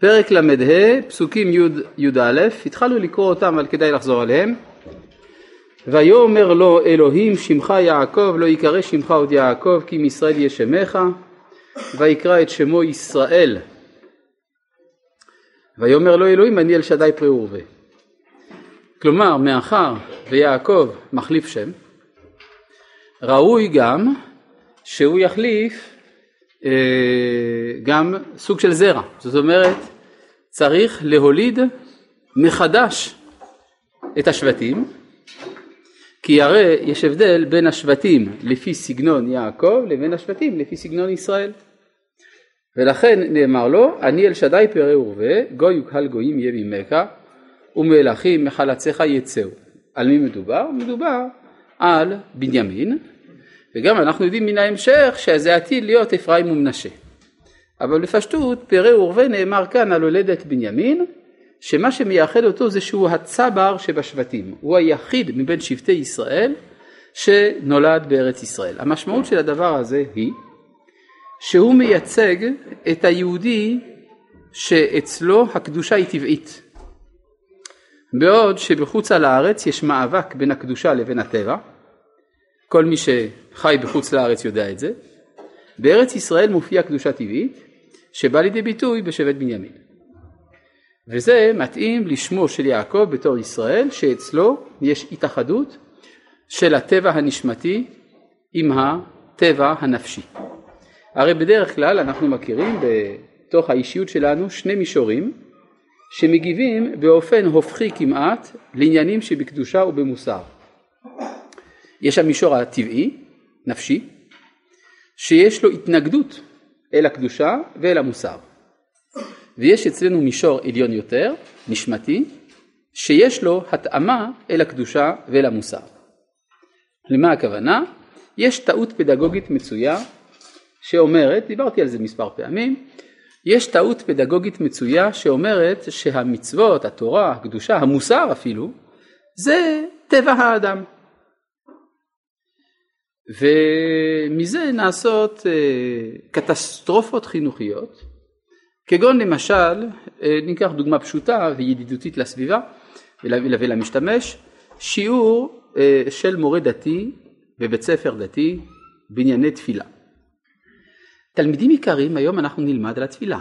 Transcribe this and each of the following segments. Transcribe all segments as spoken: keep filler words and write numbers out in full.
פרק למדה, פסוקים י' י' א', התחלנו לקרוא אותם אבל כדאי לחזור עליהם. ויאמר לו אלוהים שמך יעקב, לא יקרא שמך עוד יעקב, כי מישראל יהיה שמך, ויקרא את שמו ישראל. ויאמר לו אלוהים אני אל שדי פרי ורבה. כלומר מאחר ויעקב מחליף שם, ראוי גם שהוא יחליף גם סוג של זרע. זאת אומרת צריך להוליד מחדש את השבטים, כי הרי יש הבדל בין השבטים לפי סגנון יעקב לבין השבטים לפי סגנון ישראל. ולכן נאמר לו אני אל שדי פרי ורבה, גוי וקהל גויים יהיה ממך, ומלכים מחלציך יצאו. על מי מדובר? מדובר על בנימין, וגם אנחנו יודעים מן ההמשך שזה עתיד להיות אפרים ומנשה. אבל בפשטות פרי ורבה נאמר כאן על הולדת בנימין, שמה שמייחד אותו זה שהוא הצבר שבשבטים, הוא היחיד מבין שבטי ישראל שנולד בארץ ישראל. המשמעות של הדבר הזה היא שהוא מייצג את היהודי שאצלו הקדושה היא טבעית, בעוד שבחוץ על הארץ יש מאבק בין הקדושה לבין הטבע. כל מי שחי בחוץ לארץ יודע את זה. בארץ ישראל מופיעה קדושה טבעית שבא לידי ביטוי בשבט בנימין. וזה מתאים לשמו של יעקב בתור ישראל, שאצלו יש התאחדות של הטבע הנשמתי עם הטבע הנפשי. הרי בדרך כלל אנחנו מכירים בתוך האישיות שלנו שני מישורים שמגיבים באופן הופכי כמעט לעניינים שבקדושה ובמוסר. יש המישור הטבעי, נפשי, שיש לו התנגדות אל הקדושה ואל המוסר. ויש אצלנו מישור עליון יותר, נשמתי, שיש לו התאמה אל הקדושה ואל המוסר. למה הכוונה? יש טעות פדגוגית מצויה שאומרת, דיברתי על זה מספר פעמים, יש טעות פדגוגית מצויה שאומרת שהמצוות, התורה, הקדושה, המוסר אפילו, זה טבע האדם. ומזה נעשות קטסטרופות חינוכיות, כגון למשל, ניקח דוגמה פשוטה וידידותית לסביבה ולמשתמש, שיעור של מורה דתי בבית ספר דתי בענייני תפילה. תלמידים עיקריים, היום אנחנו נלמד על התפילה.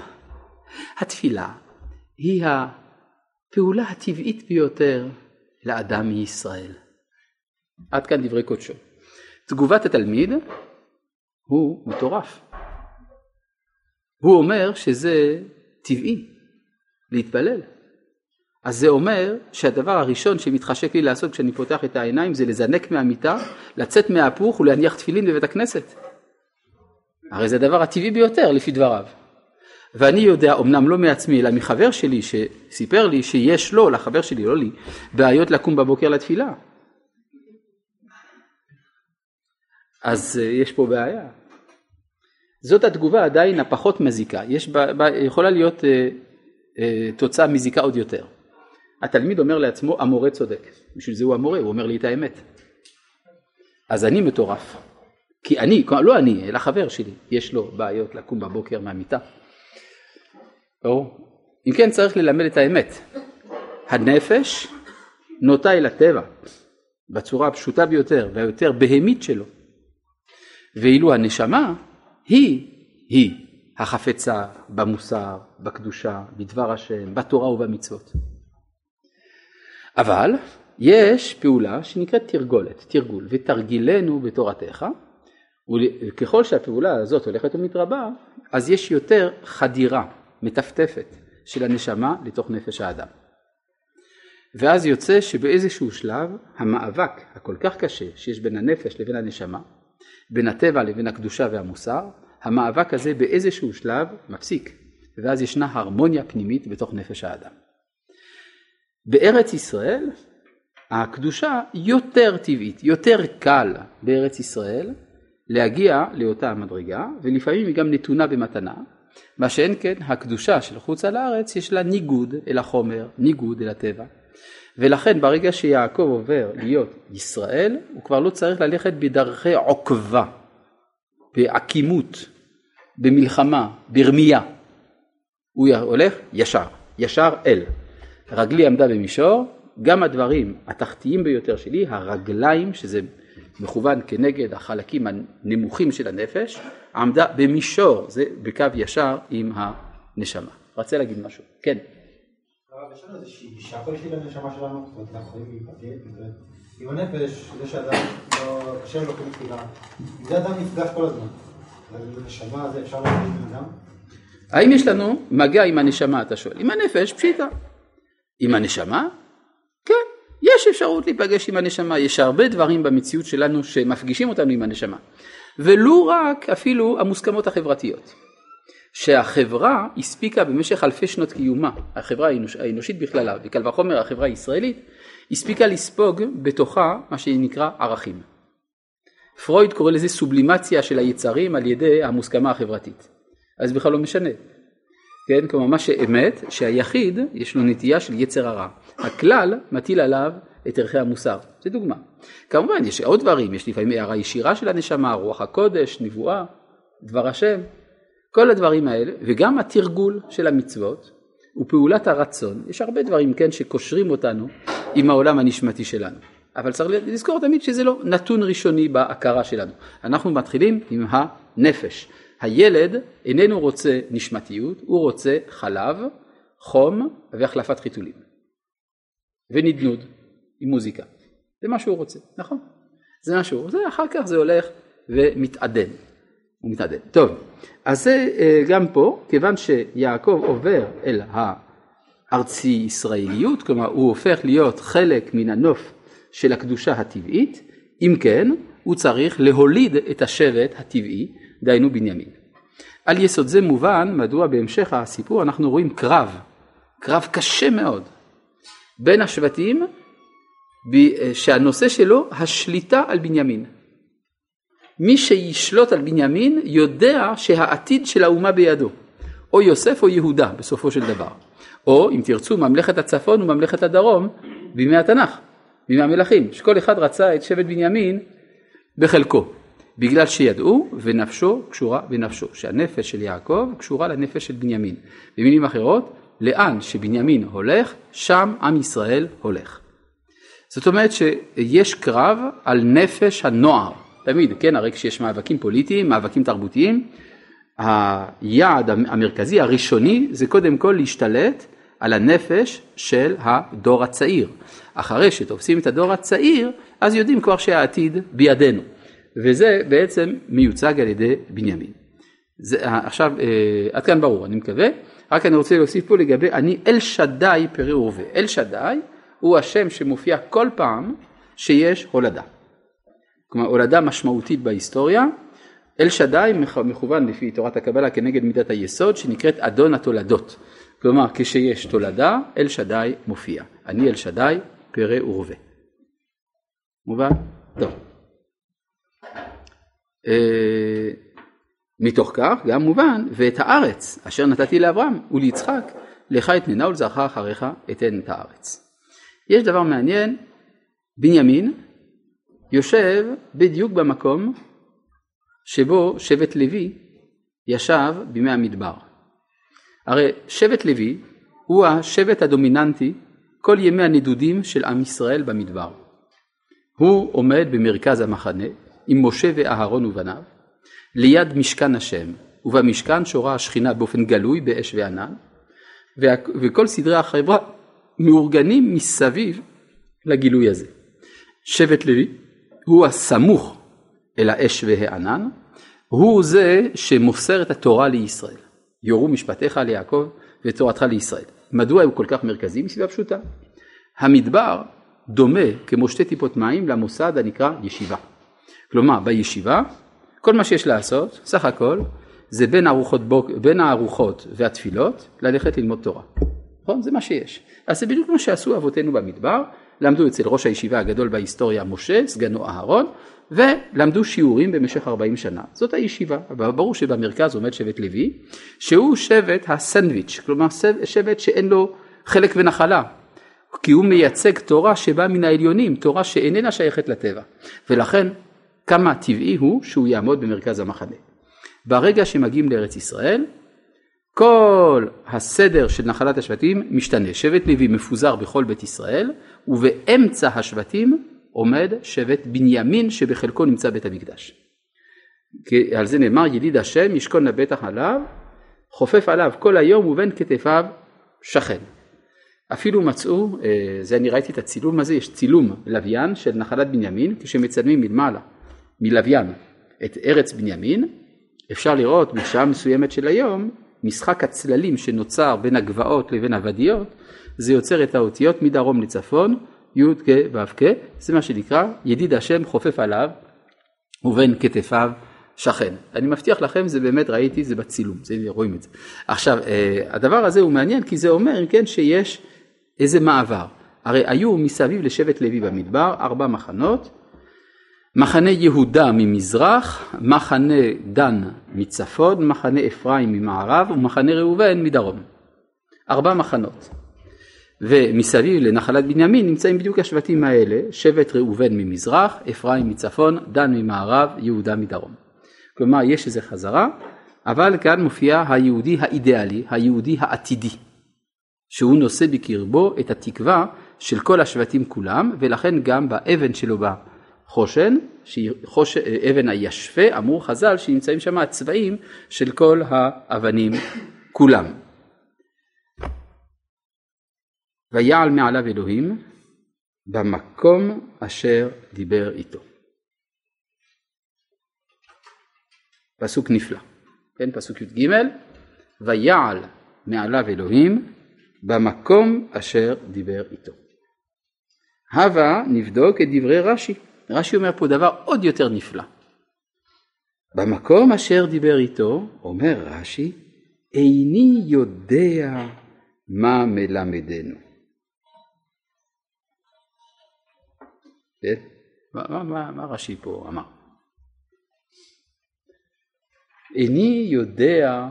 התפילה היא הפעולה הטבעית ביותר לאדם מישראל. עד כאן דברי קודשו. תגובת התלמיד הוא מטורף. הוא אומר שזה טבעי להתפלל. אז זה אומר שהדבר הראשון שמתחשק לי לעשות כשאני פותח את העיניים זה לזנק מהמיטה, לצאת מהפוך ולהניח תפילין בבית הכנסת. הרי זה הדבר הטבעי ביותר לפי דבריו. ואני יודע, אמנם לא מעצמי אלא מחבר שלי שסיפר לי שיש לו, לחבר שלי לא לי, בעיות לקום בבוקר לתפילה. אז יש פה בעיה. זאת התגובה עדיין הפחות מזיקה. יש בה, בה, יכולה להיות אה, אה, תוצאה מזיקה עוד יותר. התלמיד אומר לעצמו, המורה צודק. בשביל זה הוא המורה, הוא אומר לי את האמת. אז אני מטורף. כי אני, לא אני, אלא חבר שלי, יש לו בעיות לקום בבוקר מהמיטה. או, אם כן צריך ללמד את האמת. הנפש נוטה אל הטבע, בצורה הפשוטה ביותר והיותר בהמית שלו. ואילו הנשמה היא, היא החפצה במוסר, בקדושה, בדבר השם, בתורה ובמצוות. אבל יש פעולה שנקראת תרגולת, תרגול, ותרגילנו בתורתך, וככל שהפעולה הזאת הולכת ומתרבה, אז יש יותר חדירה מטפטפת של הנשמה לתוך נפש האדם. ואז יוצא שבאיזשהו שלב המאבק הכל כך קשה שיש בין הנפש לבין הנשמה, בין הטבע לבין הקדושה והמוסר, המאבק הזה באיזשהו שלב מפסיק, ואז ישנה הרמוניה פנימית בתוך נפש האדם. בארץ ישראל, הקדושה יותר טבעית, יותר קל בארץ ישראל להגיע לאותה המדרגה, ולפעמים היא גם נתונה במתנה, מה שאין כן, הקדושה של חוץ על הארץ יש לה ניגוד אל החומר, ניגוד אל הטבע. ולכן ברגע שיעקב עובר להיות ישראל, הוא כבר לא צריך ללכת בדרכי עוקבה, בעקימות, במלחמה, ברמייה. הוא הולך ישר, ישר אל. רגלי עמדה במישור, גם הדברים התחתיים ביותר שלי, הרגליים, שזה מכוון כנגד החלקים הנמוכים של הנפש, עמדה במישור, זה בקו ישר עם הנשמה. רצה להגיד משהו, כן. אבל יש לנו איזושהי שהכל שלי בנשמה שלנו, אנחנו יכולים להיפתח, עם הנפש, זה שאדם לא קשה לו כמתפילה, זה אדם נפגש כל הזמן, אבל בנשמה זה אפשר להגיד לאדם? האם יש לנו מגע עם הנשמה, אתה שואל? עם הנפש, פשיטה. עם הנשמה? כן, יש אפשרות להיפגש עם הנשמה, יש הרבה דברים במציאות שלנו שמפגישים אותנו עם הנשמה. ולו רק אפילו המוסכמות החברתיות. שהחברה הספיקה במשך אלפי שנות קיומה, החברה האנוש, האנושית בכללה, וקל וחומר החברה הישראלית, הספיקה לספוג בתוכה מה שנקרא ערכים. פרויד קורא לזה סובלימציה של היצרים על ידי המוסכמה החברתית. אז בכלל לא משנה. כן, כלומר מה שאמת, שהיחיד יש לו נטייה של יצר הרע. הכלל מטיל עליו את ערכי המוסר. זה דוגמה. כמובן יש עוד דברים, יש לפעמים הערה ישירה של הנשמה, רוח הקודש, נבואה, דבר השם. כל הדברים האלה, וגם התרגול של המצוות, ופעולת הרצון, יש הרבה דברים כן שקושרים אותנו עם העולם הנשמתי שלנו. אבל צריך לזכור תמיד שזה לא נתון ראשוני בהכרה שלנו. אנחנו מתחילים עם הנפש. הילד איננו רוצה נשמתיות, הוא רוצה חלב, חום והחלפת חיתולים. ונדנוד עם מוזיקה. זה מה שהוא רוצה, נכון? זה מה שהוא רוצה, אחר כך זה הולך ומתעדן. הוא מתעדן. טוב, אז זה גם פה, כיוון שיעקב עובר אל הארצי ישראליות, כלומר הוא הופך להיות חלק מן הנוף של הקדושה הטבעית, אם כן, הוא צריך להוליד את השבט הטבעי, דהיינו בנימין. על יסוד זה מובן, מדוע בהמשך הסיפור אנחנו רואים קרב, קרב קשה מאוד, בין השבטים, שהנושא שלו השליטה על בנימין. מי שישלוט על בנימין יודע שהעתיד של האומה בידו, או יוסף או יהודה בסופו של דבר, או אם תרצו ממלכת הצפון וממלכת הדרום בימי התנ"ך, בימי המלכים, שכל אחד רצה את שבט בנימין בחלקו, בגלל שידעו ונפשו קשורה בנפשו, שהנפש של יעקב קשורה לנפש של בנימין. במילים אחרות, לאן שבנימין הולך, שם עם ישראל הולך. זאת אומרת שיש קרב על נפש הנוער, תמיד, כן, הרי כשיש מאבקים פוליטיים, מאבקים תרבותיים, היעד המרכזי, הראשוני, זה קודם כל להשתלט על הנפש של הדור הצעיר. אחרי שתופסים את הדור הצעיר, אז יודעים כבר שהעתיד בידינו. וזה בעצם מיוצג על ידי בנימין. זה, עכשיו, עד כאן ברור, אני מקווה. רק אני רוצה להוסיף פה לגבי, אני אל שדאי פרי ורווה. אל שדאי הוא השם שמופיע כל פעם שיש הולדה. כלומר, הולדה משמעותית בהיסטוריה, אל שדאי מכוון לפי תורת הקבלה כנגד מידת היסוד, שנקראת אדון התולדות. כלומר, כשיש תולדה, אל שדאי מופיע. אני אל שדאי, פרא ורווה. מובן? טוב. מתוך כך, גם מובן, ואת הארץ, אשר נתתי לאברהם, וליצחק, לך אתננה ולזרעך אחריך אתן את הארץ. יש דבר מעניין, בנימין, יושב בדיוק במקום שבו שבט לוי ישב בימי המדבר. הרי שבט לוי הוא השבט הדומיננטי כל ימי הנדודים של עם ישראל במדבר. הוא עומד במרכז המחנה עם משה ואהרון ובניו, ליד משכן השם, ובמשכן שורה השכינה באופן גלוי באש וענן, וכל סדרי החברה מאורגנים מסביב לגילוי הזה. שבט לוי הוא הסמוך אל האש והענן, הוא זה שמוסר את התורה לישראל. יורו משפטיך ליעקב ותורתך לישראל. מדוע הוא כל כך מרכזי? מסיבה פשוטה. המדבר דומה כמו שתי טיפות מים למוסד הנקרא ישיבה. כלומר, בישיבה, כל מה שיש לעשות, סך הכל, זה בין הארוחות, בוק, בין הארוחות והתפילות ללכת ללמוד תורה. נכון? זה מה שיש. אז זה בדיוק כמו שעשו אבותינו במדבר, למדו אצל ראש הישיבה הגדול בהיסטוריה משה, סגנו אהרון, ולמדו שיעורים במשך ארבעים שנה. זאת הישיבה, אבל ברור שבמרכז עומד שבט לוי, שהוא שבט הסנדוויץ', כלומר שבט שאין לו חלק ונחלה, כי הוא מייצג תורה שבאה מן העליונים, תורה שאיננה שייכת לטבע, ולכן כמה טבעי הוא שהוא יעמוד במרכז המחנה. ברגע שמגיעים לארץ ישראל, כל הסדר של נחלת השבטים משתנה. שבט לוי מפוזר בכל בית ישראל, ובאמצע השבטים עומד שבט בנימין שבחלקו נמצא בית המקדש. כי על זה נאמר, יליד השם ישכון לבטח עליו, חופף עליו כל היום ובין כתפיו שכן. אפילו מצאו, זה אני ראיתי את הצילום הזה, יש צילום לוויין של נחלת בנימין, כשמצלמים מלמעלה, מלוויין, את ארץ בנימין, אפשר לראות בשעה מסוימת של היום, משחק הצללים שנוצר בין הגבעות לבין הוודיות, זה יוצר את האותיות מדרום לצפון, י' כ' ו' כ', זה מה שנקרא, ידיד השם חופף עליו, ובין כתפיו שכן. אני מבטיח לכם, זה באמת ראיתי, זה בצילום, זה רואים את זה. עכשיו, הדבר הזה הוא מעניין, כי זה אומר, אם כן, שיש איזה מעבר. הרי היו מסביב לשבט לוי במדבר, ארבע מחנות, מחנה יהודה ממזרח, מחנה דן מצפון, מחנה אפרים ממערב ומחנה ראובן מדרום. ארבע מחנות. ומסביב לנחלת בנימין נמצאים בדיוק השבטים האלה, שבט ראובן ממזרח, אפרים מצפון, דן ממערב, יהודה מדרום. כלומר יש איזה חזרה, אבל כאן מופיע היהודי האידיאלי, היהודי העתידי, שהוא נושא בקרבו את התקווה של כל השבטים כולם, ולכן גם באבן שלו בא. חושן, אבן הישפה, אמור חז"ל שנמצאים שם הצבעים של כל האבנים כולם. ויעל מעליו אלוהים במקום אשר דיבר איתו. פסוק נפלא, כן, פסוק י' ג', ויעל מעליו אלוהים במקום אשר דיבר איתו. הווה נבדוק את דברי רש"י. רש"י אומר פה דבר עוד יותר נפלא. במקום אשר דיבר איתו, אומר רש"י, איני יודע מה מלמדנו. כן? מה, מה, מה, מה רש"י פה אמר? איני יודע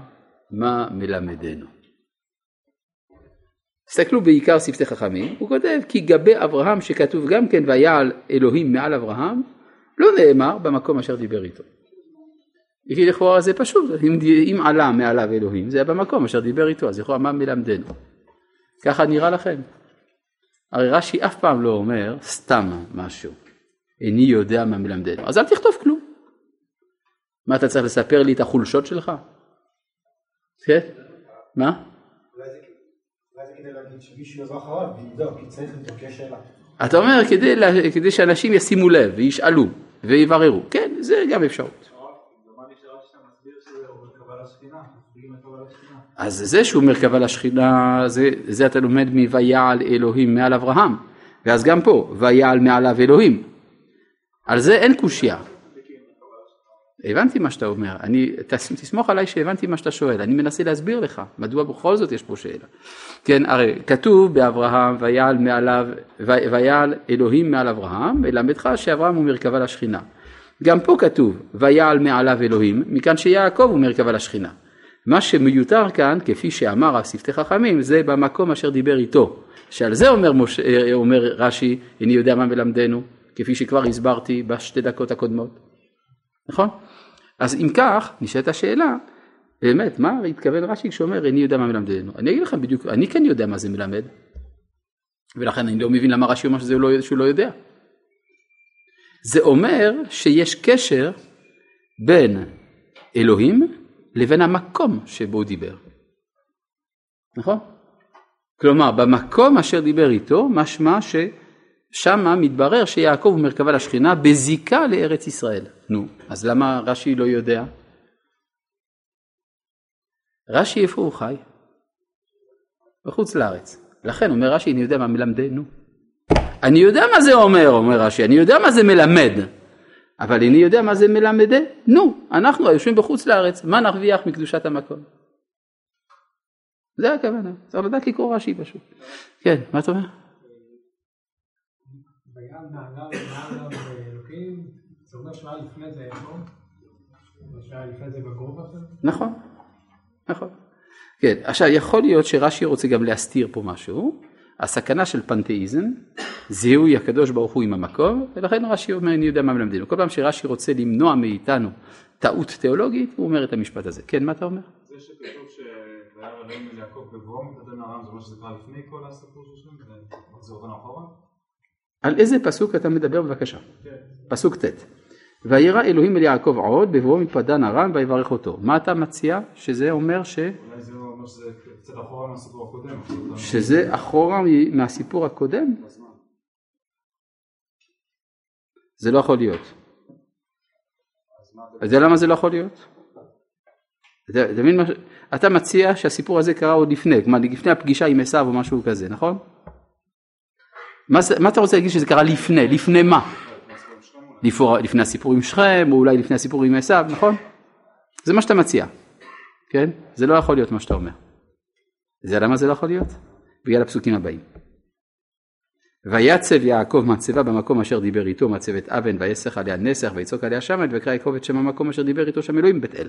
מה מלמדנו. הסתכלו בעיקר ספתי חכמים, הוא כותב כי גבי אברהם שכתוב גם כן ויעל אלוהים מעל אברהם, לא נאמר במקום אשר דיבר איתו. כי לכאורה זה פשוט, אם, אם עלה מעליו אלוהים, זה היה במקום אשר דיבר איתו, אז לכאורה מה מלמדנו. ככה נראה לכם. הרי רש"י אף פעם לא אומר סתם משהו, איני יודע מה מלמדנו, אז אל תכתוב כלום. מה אתה צריך לספר לי את החולשות שלך? כן? מה? שמישהו יזרח הרב ויבדוק, כי צריך לבדוק שאלה. אתה אומר, כדי, כדי שאנשים ישימו לב וישאלו ויבררו. כן, זה גם אפשרות. אז זה שהוא מרכבה לשכינה, זה, זה אתה לומד מ"ויעל אלוהים מעל אברהם", ואז גם פה, "ויעל מעליו אלוהים". על זה אין קושיה. הבנתי מה שאתה אומר, אני, תסמוך עליי שהבנתי מה שאתה שואל, אני מנסה להסביר לך, מדוע בכל זאת יש פה שאלה. כן, הרי כתוב באברהם, ויעל מעליו, ויעל אלוהים מעל אברהם, ולמדך שאברהם הוא מרכבה לשכינה. גם פה כתוב, ויעל מעליו אלוהים, מכאן שיעקב הוא מרכבה לשכינה. מה שמיותר כאן, כפי שאמר השפתי חכמים, זה במקום אשר דיבר איתו, שעל זה אומר, מוש... אומר רש"י, איני יודע מה מלמדנו, כפי שכבר הסברתי בשתי דקות הקודמות. נכון? אז אם כך, נשאלת השאלה, באמת, מה התכוון רש"י כשאומר, איני יודע מה מלמדנו? אני אגיד לכם בדיוק, אני כן יודע מה זה מלמד, ולכן אני לא מבין למה רש"י אומר שזה לא, שהוא לא יודע. זה אומר שיש קשר בין אלוהים לבין המקום שבו דיבר. נכון? כלומר, במקום אשר דיבר איתו, משמע ששמה מתברר שיעקב הוא מרכבה לשכינה בזיקה לארץ ישראל. נו, אז למה רש"י לא יודע? רש"י איפה הוא חי? בחוץ לארץ. לכן אומר רש"י, אני יודע מה מלמדנו. אני יודע מה זה אומר, אומר רש"י, אני יודע מה זה מלמד, אבל אני יודע מה זה מלמדה. נו, אנחנו היושבים בחוץ לארץ, מה נרוויח מקדושת המקום? זה הכוונה, צריך לדעת לקרוא רש"י פשוט. כן, מה אתה אומר? ויעל מעליו אלוהים. זה אומר שעה לפני זה איפה? שעה לפני זה בגרוב הזה? נכון, נכון. כן, עכשיו יכול להיות שרש"י רוצה גם להסתיר פה משהו, הסכנה של פנתאיזם, זיהוי הקדוש ברוך הוא עם המקום, ולכן רש"י אומר, אני יודע מה מלמדנו. כל פעם שרש"י רוצה למנוע מאיתנו טעות תיאולוגית, הוא אומר את המשפט הזה. כן, מה אתה אומר? זה שכתוב זה היה אלהים אל יעקב בבואו מתתן ארם, זה מה שזה קרה לפני כל הסיפור שלכם? זה עובד אחורה? על איזה פסוק אתה מדבר בבקשה? פסוק ת' וירא אלוהים אל יעקב עוד בבואו מפדן ארם ויברך אותו. מה אתה מציע? שזה אומר ש... אולי זה אומר שזה קצת אחורה מהסיפור הקודם. שזה אחורה מהסיפור הקודם? זה לא יכול להיות. אתה יודע למה זה לא יכול להיות? אתה מציע שהסיפור הזה קרה עוד לפני, כלומר לפני הפגישה עם עשיו או משהו כזה, נכון? מה אתה רוצה להגיד שזה קרה לפני? לפני מה? לפני הסיפור עם שכם, או אולי לפני הסיפור עם עשיו, נכון? זה מה שאתה מציע, כן? זה לא יכול להיות מה שאתה אומר. זה למה זה לא יכול להיות? בגלל הפסוקים הבאים. ויצב יעקב מצבה במקום אשר דיבר איתו מצבת אבן ויסח עליה נסח ויצוק עליה שמת ויקרא יעקב את שם המקום אשר דיבר איתו שם אלוהים בית אל.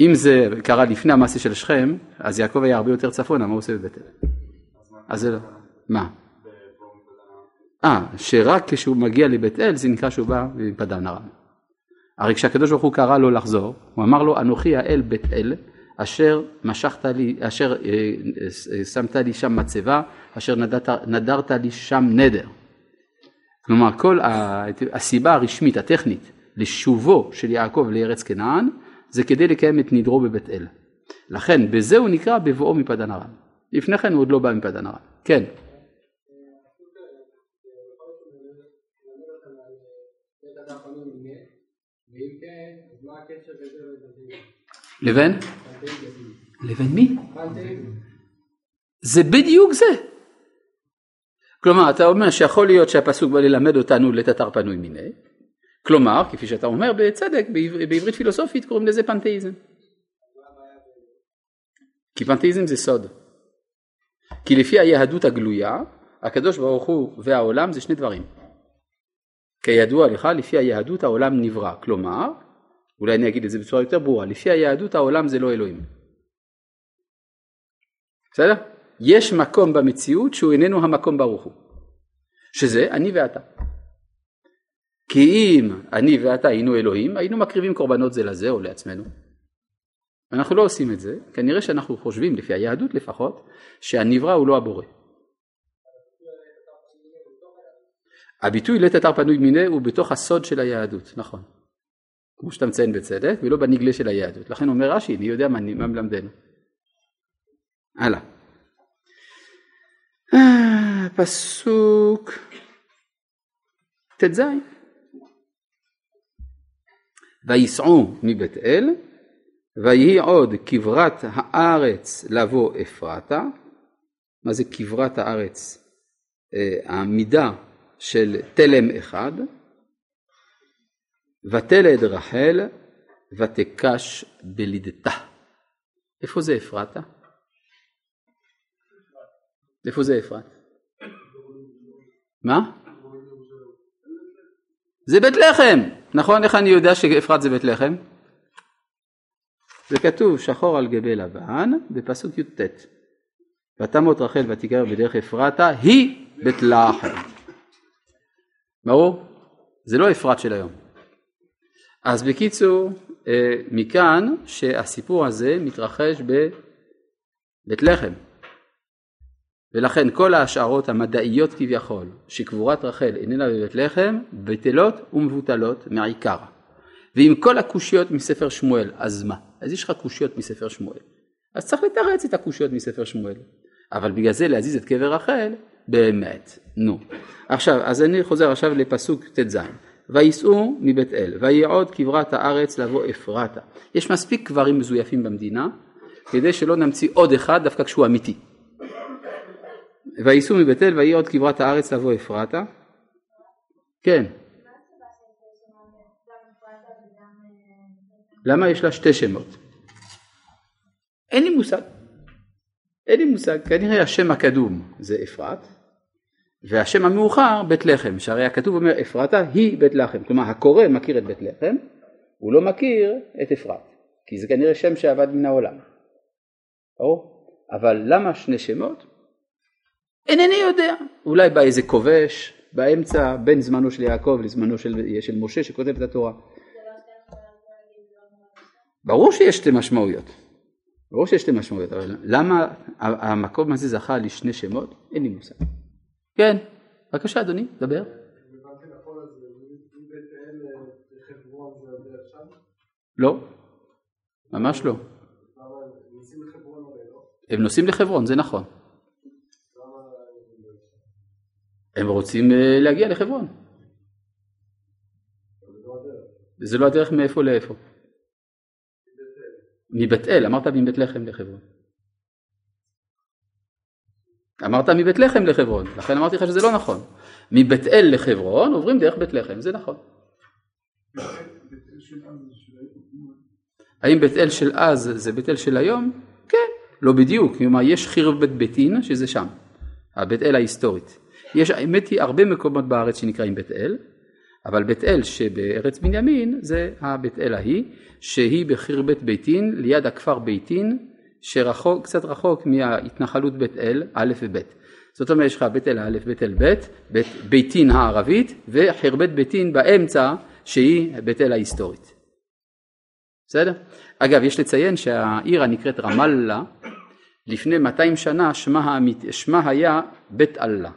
אם זה קרה לפני המעשה של שכם, אז יעקב היה הרבה יותר צפונה, מה הוא עושה בבית אל? אז זה לא. מה? אה, שרק כשהוא מגיע לבית אל זה נקרא שהוא בא מפדן ארם. הרי כשהקדוש ברוך הוא קרא לו לחזור, הוא אמר לו אנוכי האל בית אל, אשר משכת לי, אשר שמת לי שם מצבה, אשר נדרת, נדרת לי שם נדר. כלומר, כל הסיבה הרשמית, הטכנית, לשובו של יעקב לארץ כנען, זה כדי לקיים את נדרו בבית אל. לכן, בזה הוא נקרא בבואו מפדן ארם. לפני כן הוא עוד לא בא מפדן ארם. כן. לבן? לבן מי? זה בדיוק זה. כלומר, אתה אומר שיכול להיות שהפסוק בא ללמד אותנו לתתר פנוי מיני. כלומר, כפי שאתה אומר בצדק, בעברית פילוסופית קוראים לזה פנתאיזם. כי פנתאיזם זה סוד. כי לפי היהדות הגלויה, הקדוש ברוך הוא והעולם זה שני דברים. כידוע לך, לפי היהדות העולם נברא. כלומר, אולי אני אגיד את זה בצורה יותר ברורה, לפי היהדות העולם זה לא אלוהים. בסדר? יש מקום במציאות שהוא איננו המקום ברוך הוא. שזה אני ואתה. כי אם אני ואתה היינו אלוהים, היינו מקריבים קורבנות זה לזה או לעצמנו. אנחנו לא עושים את זה, כנראה שאנחנו חושבים, לפי היהדות לפחות, שהנברא הוא לא הבורא. הביטוי לתתר פנוי מיני הוא בתוך הסוד של היהדות, נכון. כמו שאתה מציין בצדק, ולא בנגלה של היהדות. לכן אומר רש"י, אני יודע מה, מה מלמדנו. הלאה. פסוק תז. ויסעו מבית אל, ויהי עוד כברת הארץ לבוא אפרתה. מה זה כברת הארץ? העמידה של תלם אחד. ותלד רחל ותקש בלידתה. איפה זה אפרתה? איפה זה אפרת? מה? זה בית לחם. נכון? איך אני יודע שאפרת זה בית לחם? זה כתוב שחור על גבי לבן בפסוק י"ט. ותמות רחל ותיקרא בדרך אפרתה היא בית לחם. ברור? זה לא אפרת של היום. אז בקיצור, מכאן שהסיפור הזה מתרחש בבית לחם. ולכן כל ההשערות המדעיות כביכול שקבורת רחל איננה בבית לחם, בטלות ומבוטלות מעיקר. ועם כל הקושיות מספר שמואל, אז מה? אז יש לך קושיות מספר שמואל. אז צריך לתרץ את הקושיות מספר שמואל. אבל בגלל זה להזיז את קבר רחל, באמת. נו. עכשיו, אז אני חוזר עכשיו לפסוק תז. ויסעו מבית אל, ויהי עוד כברת הארץ לבוא אפרתה. יש מספיק קברים מזויפים במדינה, כדי שלא נמציא עוד אחד דווקא כשהוא אמיתי. ויסעו מבית אל, ויהי עוד כברת הארץ לבוא אפרתה. כן. למה יש לה שתי שמות? אין לי מושג. אין לי מושג. כנראה השם הקדום זה אפרת. והשם המאוחר בית לחם, שהרי הכתוב אומר אפרתה היא בית לחם, כלומר הקורא מכיר את בית לחם, הוא לא מכיר את אפרת, כי זה כנראה שם שעבד מן העולם. או, אבל למה שני שמות? אינני יודע, אולי בא איזה כובש באמצע בין זמנו של יעקב לזמנו של, של משה שכותב את התורה. ברור שיש שתי משמעויות. ברור שיש שתי משמעויות, אבל למה המקום הזה זכה לשני שמות? אין לי מושג. כן, בבקשה אדוני, דבר. לא, ממש לא. הם נוסעים לחברון, זה נכון. הם רוצים להגיע לחברון. זה לא הדרך מאיפה לאיפה. מבית אל, אמרת מבית לחם לחברון. אמרת מבית לחם לחברון, לכן אמרתי לך שזה לא נכון. מבית אל לחברון עוברים דרך בית לחם, זה נכון. האם בית אל של אז זה בית אל של היום? כן, לא בדיוק. כלומר, יש חירבת ביתין שזה שם, הבית אל ההיסטורית. יש, האמת היא, הרבה מקומות בארץ שנקראים בית אל, אבל בית אל שבארץ בנימין זה הבית אל ההיא, שהיא בחירבת ביתין, ליד הכפר ביתין, שרחוק, קצת רחוק מההתנחלות בית אל, א' וב'. זאת אומרת, יש לך בית אל א', בית אל ב', בית, ביתין הערבית, וחירבת ביתין באמצע, שהיא בית אל ההיסטורית. בסדר? אגב, יש לציין שהעיר הנקראת רמאללה, לפני מאתיים שנה שמה, האמית, שמה היה בית אללה.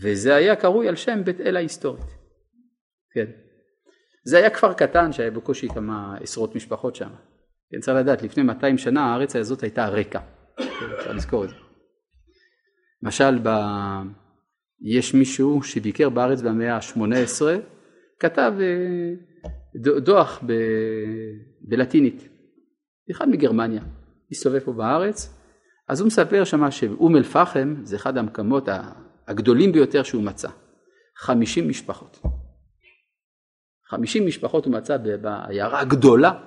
וזה היה קרוי על שם בית אל ההיסטורית. כן. זה היה כפר קטן שהיה בקושי כמה עשרות משפחות שם. כן, צריך לדעת, לפני מאתיים שנה הארץ הזאת הייתה ריקה. צריך לזכור את זה. למשל, ב... יש מישהו שביקר בארץ במאה ה-שמונה עשרה, כתב דוח ב... בלטינית. אחד מגרמניה. הסתובב פה בארץ, אז הוא מספר שמה שאום אל פחם זה אחד המקומות הגדולים ביותר שהוא מצא. חמישים משפחות. חמישים משפחות הוא מצא בעיירה הגדולה,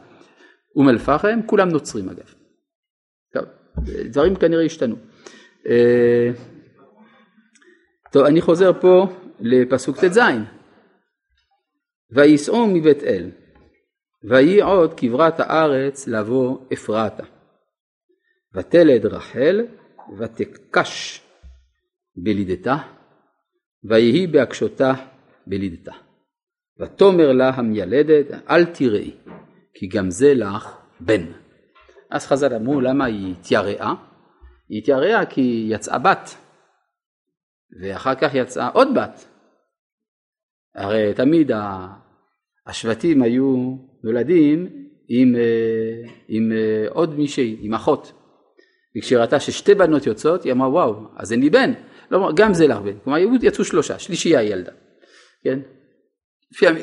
אום אל פחם, כולם נוצרים אגב. טוב, דברים כנראה השתנו. טוב, אני חוזר פה לפסוק ת' ז'. ויסעו מבית אל, ויהי עוד כברת הארץ לבוא אפרתה. ותלד רחל, ותקש בלידתה, ויהי בהקשותה בלידתה. ותאמר לה המילדת, אל תראי, כי גם זה לך בן. אז חז"ל אמרו, למה היא התייראה? היא התייראה כי יצאה בת, ואחר כך יצאה עוד בת. הרי תמיד השבטים היו נולדים עם, עם עוד מישהי, עם אחות. וכשראתה ששתי בנות יוצאות, היא אמרה, וואו, אז אין לי בן. לא, גם זה לך בן. כלומר, יצאו שלושה, שלישייה היא ילדה. כן?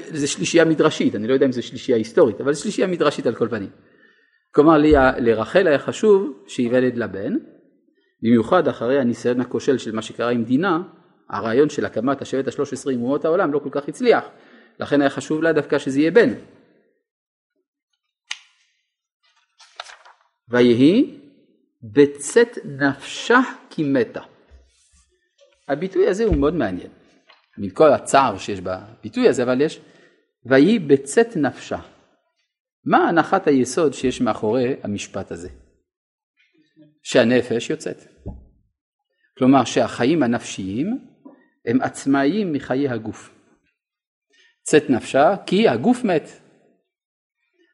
זה שלישייה מדרשית, אני לא יודע אם זה שלישייה היסטורית, אבל זה שלישייה מדרשית על כל פנים. כלומר, לרחל היה חשוב שיוולד לבן, במיוחד אחרי הניסיון הכושל של מה שקרה עם דינה, הרעיון של הקמת השבט ה-שלוש עשרה עם אומות העולם לא כל כך הצליח, לכן היה חשוב לה דווקא שזה יהיה בן. ויהי בצאת נפשה כי מתה. הביטוי הזה הוא מאוד מעניין. מכל הצער שיש בביטוי הזה, אבל יש, ויהי בצאת נפשה. מה הנחת היסוד שיש מאחורי המשפט הזה? שהנפש יוצאת. כלומר, שהחיים הנפשיים הם עצמאיים מחיי הגוף. צאת נפשה, כי הגוף מת.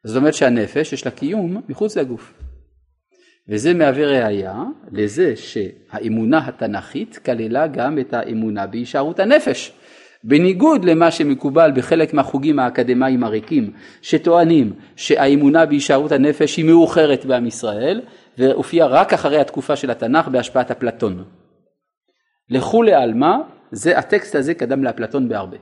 זאת אומרת שהנפש יש לה קיום מחוץ לגוף. וזה מהווה ראיה לזה שהאמונה התנ"כית כללה גם את האמונה בהישארות הנפש. בניגוד למה שמקובל בחלק מהחוגים האקדמיים הריקים, שטוענים שהאמונה בהישארות הנפש היא מאוחרת בעם ישראל, והופיעה רק אחרי התקופה של התנ"ך בהשפעת אפלטון. לכולי עלמא, זה הטקסט הזה קדם לאפלטון בהרבה.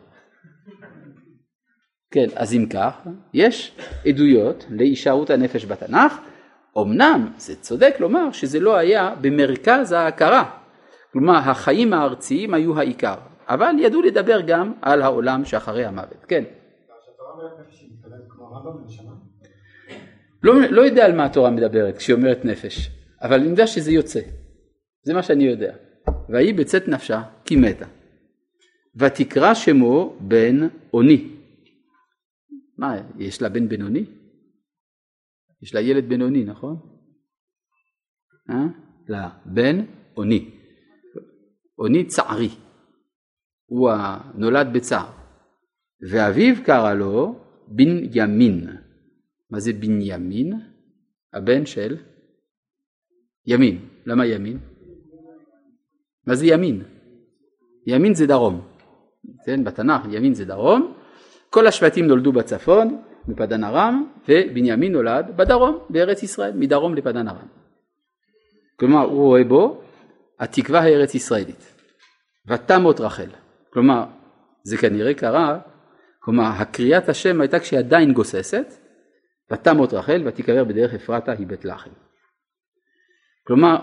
כן, אז אם כך, יש עדויות להישארות הנפש בתנ"ך, אמנם זה צודק לומר שזה לא היה במרכז ההכרה, כלומר החיים הארציים היו העיקר, אבל ידעו לדבר גם על העולם שאחרי המוות, כן. לא, לא יודע על מה התורה מדברת כשהיא אומרת נפש, אבל אני יודע שזה יוצא, זה מה שאני יודע. והיא בצאת נפשה כי מתה, ותקרא שמו בן עוני. מה, יש לה בן בינוני? יש לה ילד בינוני, נכון? אה? לא, בן עוני. עוני צערי. הוא נולד בצער. ואביו קרא לו בן ימין. מה זה בנימין? הבן של ימין. למה ימין? מה זה ימין? ימין זה דרום. כן, בתנ"ך ימין זה דרום. כל השבטים נולדו בצפון, בפדן ארם, ובנימין נולד בדרום, בארץ ישראל, מדרום לפדן ארם. כלומר, הוא רואה בו התקווה הארץ ישראלית. ותמות רחל. כלומר, זה כנראה קרה, כלומר, הקריאת השם הייתה כשהיא עדיין גוססת, ותמות רחל ותיקבר בדרך אפרתה היא בית לחם. כלומר,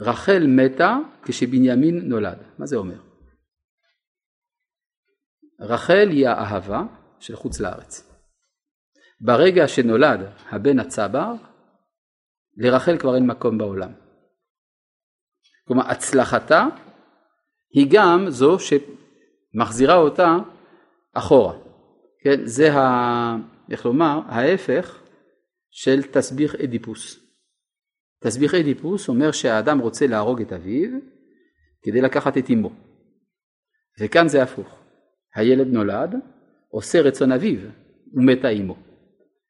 רחל מתה כשבנימין נולד. מה זה אומר? רחל היא האהבה של חוץ לארץ. ברגע שנולד הבן הצבר, לרחל כבר אין מקום בעולם. כלומר, הצלחתה היא גם זו שמחזירה אותה אחורה. כן? זה, ה... איך לומר, ההפך של תסביך אדיפוס. תסביך אדיפוס אומר שהאדם רוצה להרוג את אביו כדי לקחת את אמו. וכאן זה הפוך. הילד נולד, עושה רצון אביו, ומתה אמו.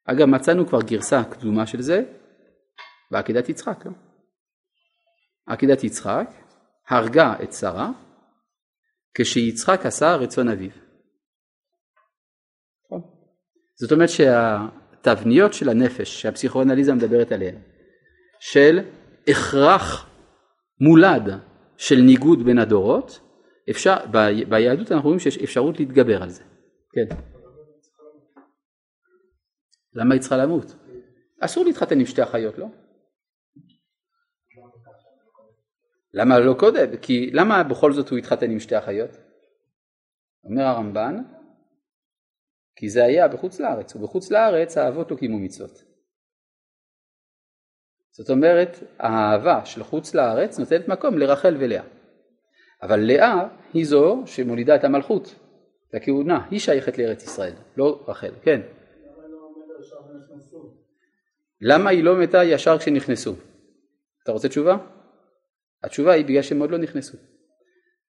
אגב, מצאנו כבר גרסה קדומה של זה, בעקידת יצחק. לא? עקידת יצחק הרגה את שרה, כשיצחק עשה רצון אביו. זאת אומרת שהתבניות של הנפש, שהפסיכואנליזה מדברת עליהן, של הכרח מולד של ניגוד בין הדורות, אפשר, ב- ביהדות אנחנו רואים שיש אפשרות להתגבר על זה. כן. למה היא צריכה למות? אסור להתחתן עם שתי אחיות, לא? למה לא קודם? כי למה בכל זאת הוא התחתן עם שתי אחיות? אומר הרמב"ן, כי זה היה בחוץ לארץ, ובחוץ לארץ האהבות לא קיימו מצוות. זאת אומרת, האהבה של חוץ לארץ נותנת מקום לרחל ולאה. אבל לאה היא זו שמולידה את המלכות, את הכהונה, היא שייכת לארץ ישראל, לא רחל, כן. למה היא לא מתה ישר כשנכנסו? אתה רוצה תשובה? התשובה היא בגלל שהם עוד לא נכנסו.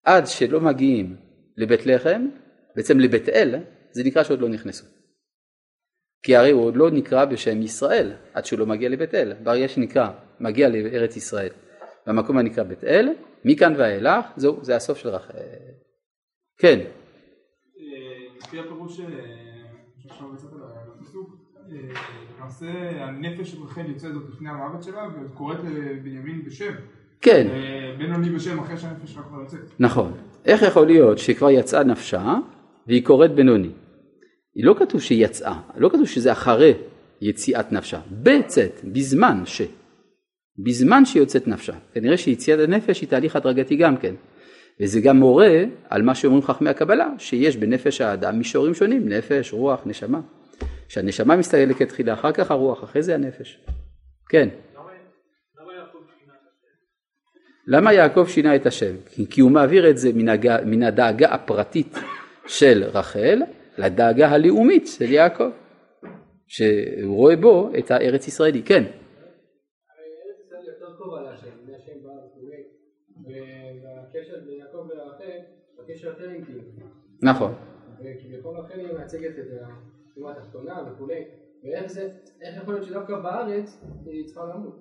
עד שלא מגיעים לבית לחם, בעצם לבית אל, זה נקרא שעוד לא נכנסו. כי הרי הוא עוד לא נקרא בשם ישראל, עד שהוא לא מגיע לבית אל. ברגע שנקרא, מגיע לארץ ישראל, במקום הנקרא בית אל, מכאן ואילך, זהו, זה הסוף של רחל. כן. לפי הפירוש שעכשיו יצאת על הפסוק, למעשה הנפש של רחל יוצאת עוד לפני המוות שלה, ואת קוראת לבנימין בשם. כן. בינוני בשם אחרי שהנפש שלה כבר יוצאת. נכון. איך יכול להיות שכבר יצאה נפשה, והיא קוראת בינוני? היא לא כתוב שהיא יצאה, לא כתוב שזה אחרי יציאת נפשה. בצאת, בזמן ש... בזמן שיוצאת נפשה. כנראה שיציאת הנפש היא תהליך הדרגתי גם כן. וזה גם מורה על מה שאומרים חכמי הקבלה, שיש בנפש האדם מישורים שונים, נפש, רוח, נשמה. שהנשמה מסתגלת תחילה, אחר כך הרוח, אחרי זה הנפש. כן. למה יעקב שינה את השם? כי הוא מעביר את זה מן הדאגה הפרטית של רחל, לדאגה הלאומית של יעקב, שהוא רואה בו את הארץ ישראלי. כן. והקשר ליעקב ולרחל, הקשר יותר אינטימי. נכון. וכביכול רחל היא מייצגת את התנועה התחתונה וכו'. ואיך זה, איך יכול להיות שדווקא בארץ היא צריכה למות?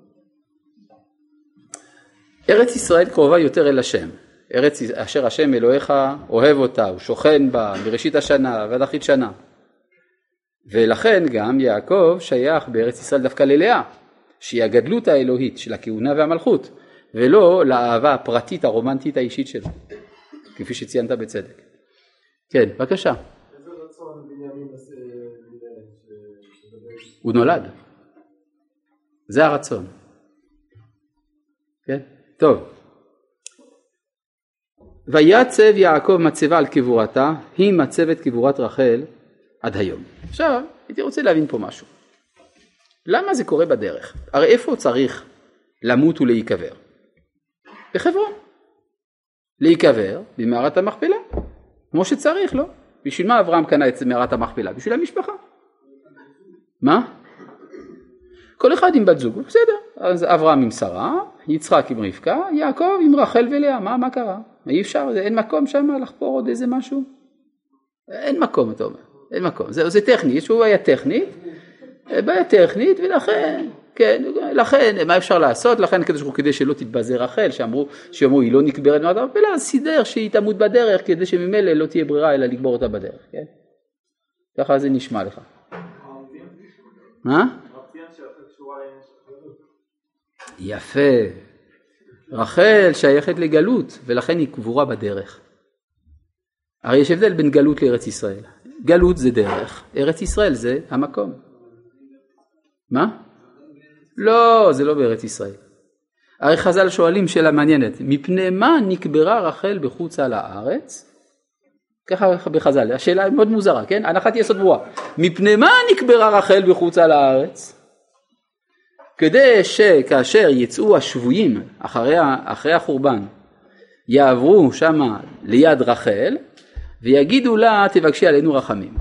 ארץ ישראל קרובה יותר אל השם. ארץ אשר השם אלוהיך אוהב אותה, הוא שוכן בה מראשית השנה ועד אחרית שנה. ולכן גם יעקב שייך בארץ ישראל דווקא ללאה, שהיא הגדלות האלוהית של הכהונה והמלכות. ולא לאהבה הפרטית, הרומנטית, האישית שלו, כפי שציינת בצדק. כן, בבקשה. איזה רצון בנימין עושה? הוא נולד. זה הרצון. כן? טוב. ויצב יעקב מצבה על קבורתה, היא מצבת קבורת רחל עד היום. עכשיו, הייתי רוצה להבין פה משהו. למה זה קורה בדרך? הרי איפה צריך למות ולהיקבר? בחברון, להיקבר במערת המכפלה, כמו שצריך, לא? בשביל מה אברהם קנה את מערת המכפלה? בשביל המשפחה. מה? כל אחד עם בת זוג, בסדר. אז אברהם עם שרה, יצחק עם רבקה, יעקב עם רחל ולאה, מה, מה קרה? אי אפשר, אין מקום שם לחפור עוד איזה משהו? אין מקום, אתה אומר, אין מקום. זה, זה טכני, יש שהוא היה טכני, בעיה טכנית, ולכן, כן, לכן, מה אפשר לעשות? לכן הקדוש ברוך הוא, כדי שלא תתבזה רחל, שאמרו, שאמרו, היא לא נקברת מהדרך, ולא סידר שהיא תמות בדרך, כדי שממילא לא תהיה ברירה, אלא לקבור אותה בדרך, כן? ככה זה נשמע לך. מה? יפה. רחל שייכת לגלות, ולכן היא קבורה בדרך. הרי יש הבדל בין גלות לארץ ישראל. גלות זה דרך, ארץ ישראל זה המקום. מה? לא, זה לא בארץ ישראל. הרי חז"ל שואלים שאלה מעניינת, מפני מה נקברה רחל בחוץ על הארץ? ככה בחז"ל, השאלה מאוד מוזרה, כן? הנחת יסוד ברורה. מפני מה נקברה רחל בחוץ על הארץ? כדי שכאשר יצאו השבויים אחרי, אחרי החורבן, יעברו שם ליד רחל, ויגידו לה, תבקשי עלינו רחמים.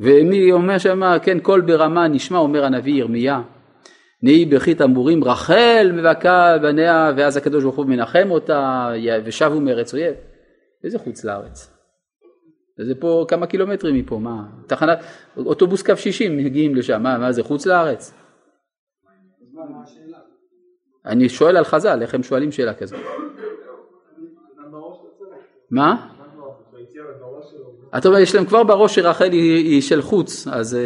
ומי אומר שמה, כן, קול ברמה נשמע, אומר הנביא ירמיה, נהי בכי תמבורים, רחל מבכה בניה, ואז הקדוש ברוך הוא מנחם אותה, ושבו מארץ אויב. וזה חוץ לארץ. זה פה כמה קילומטרים מפה, מה? תחנת, אוטובוס קו שישים מגיעים לשם, מה, מה זה חוץ לארץ? אני שואל על חז"ל, איך הם שואלים שאלה כזאת? מה? אתה אומר, יש להם כבר בראש שרחל היא של חוץ, אז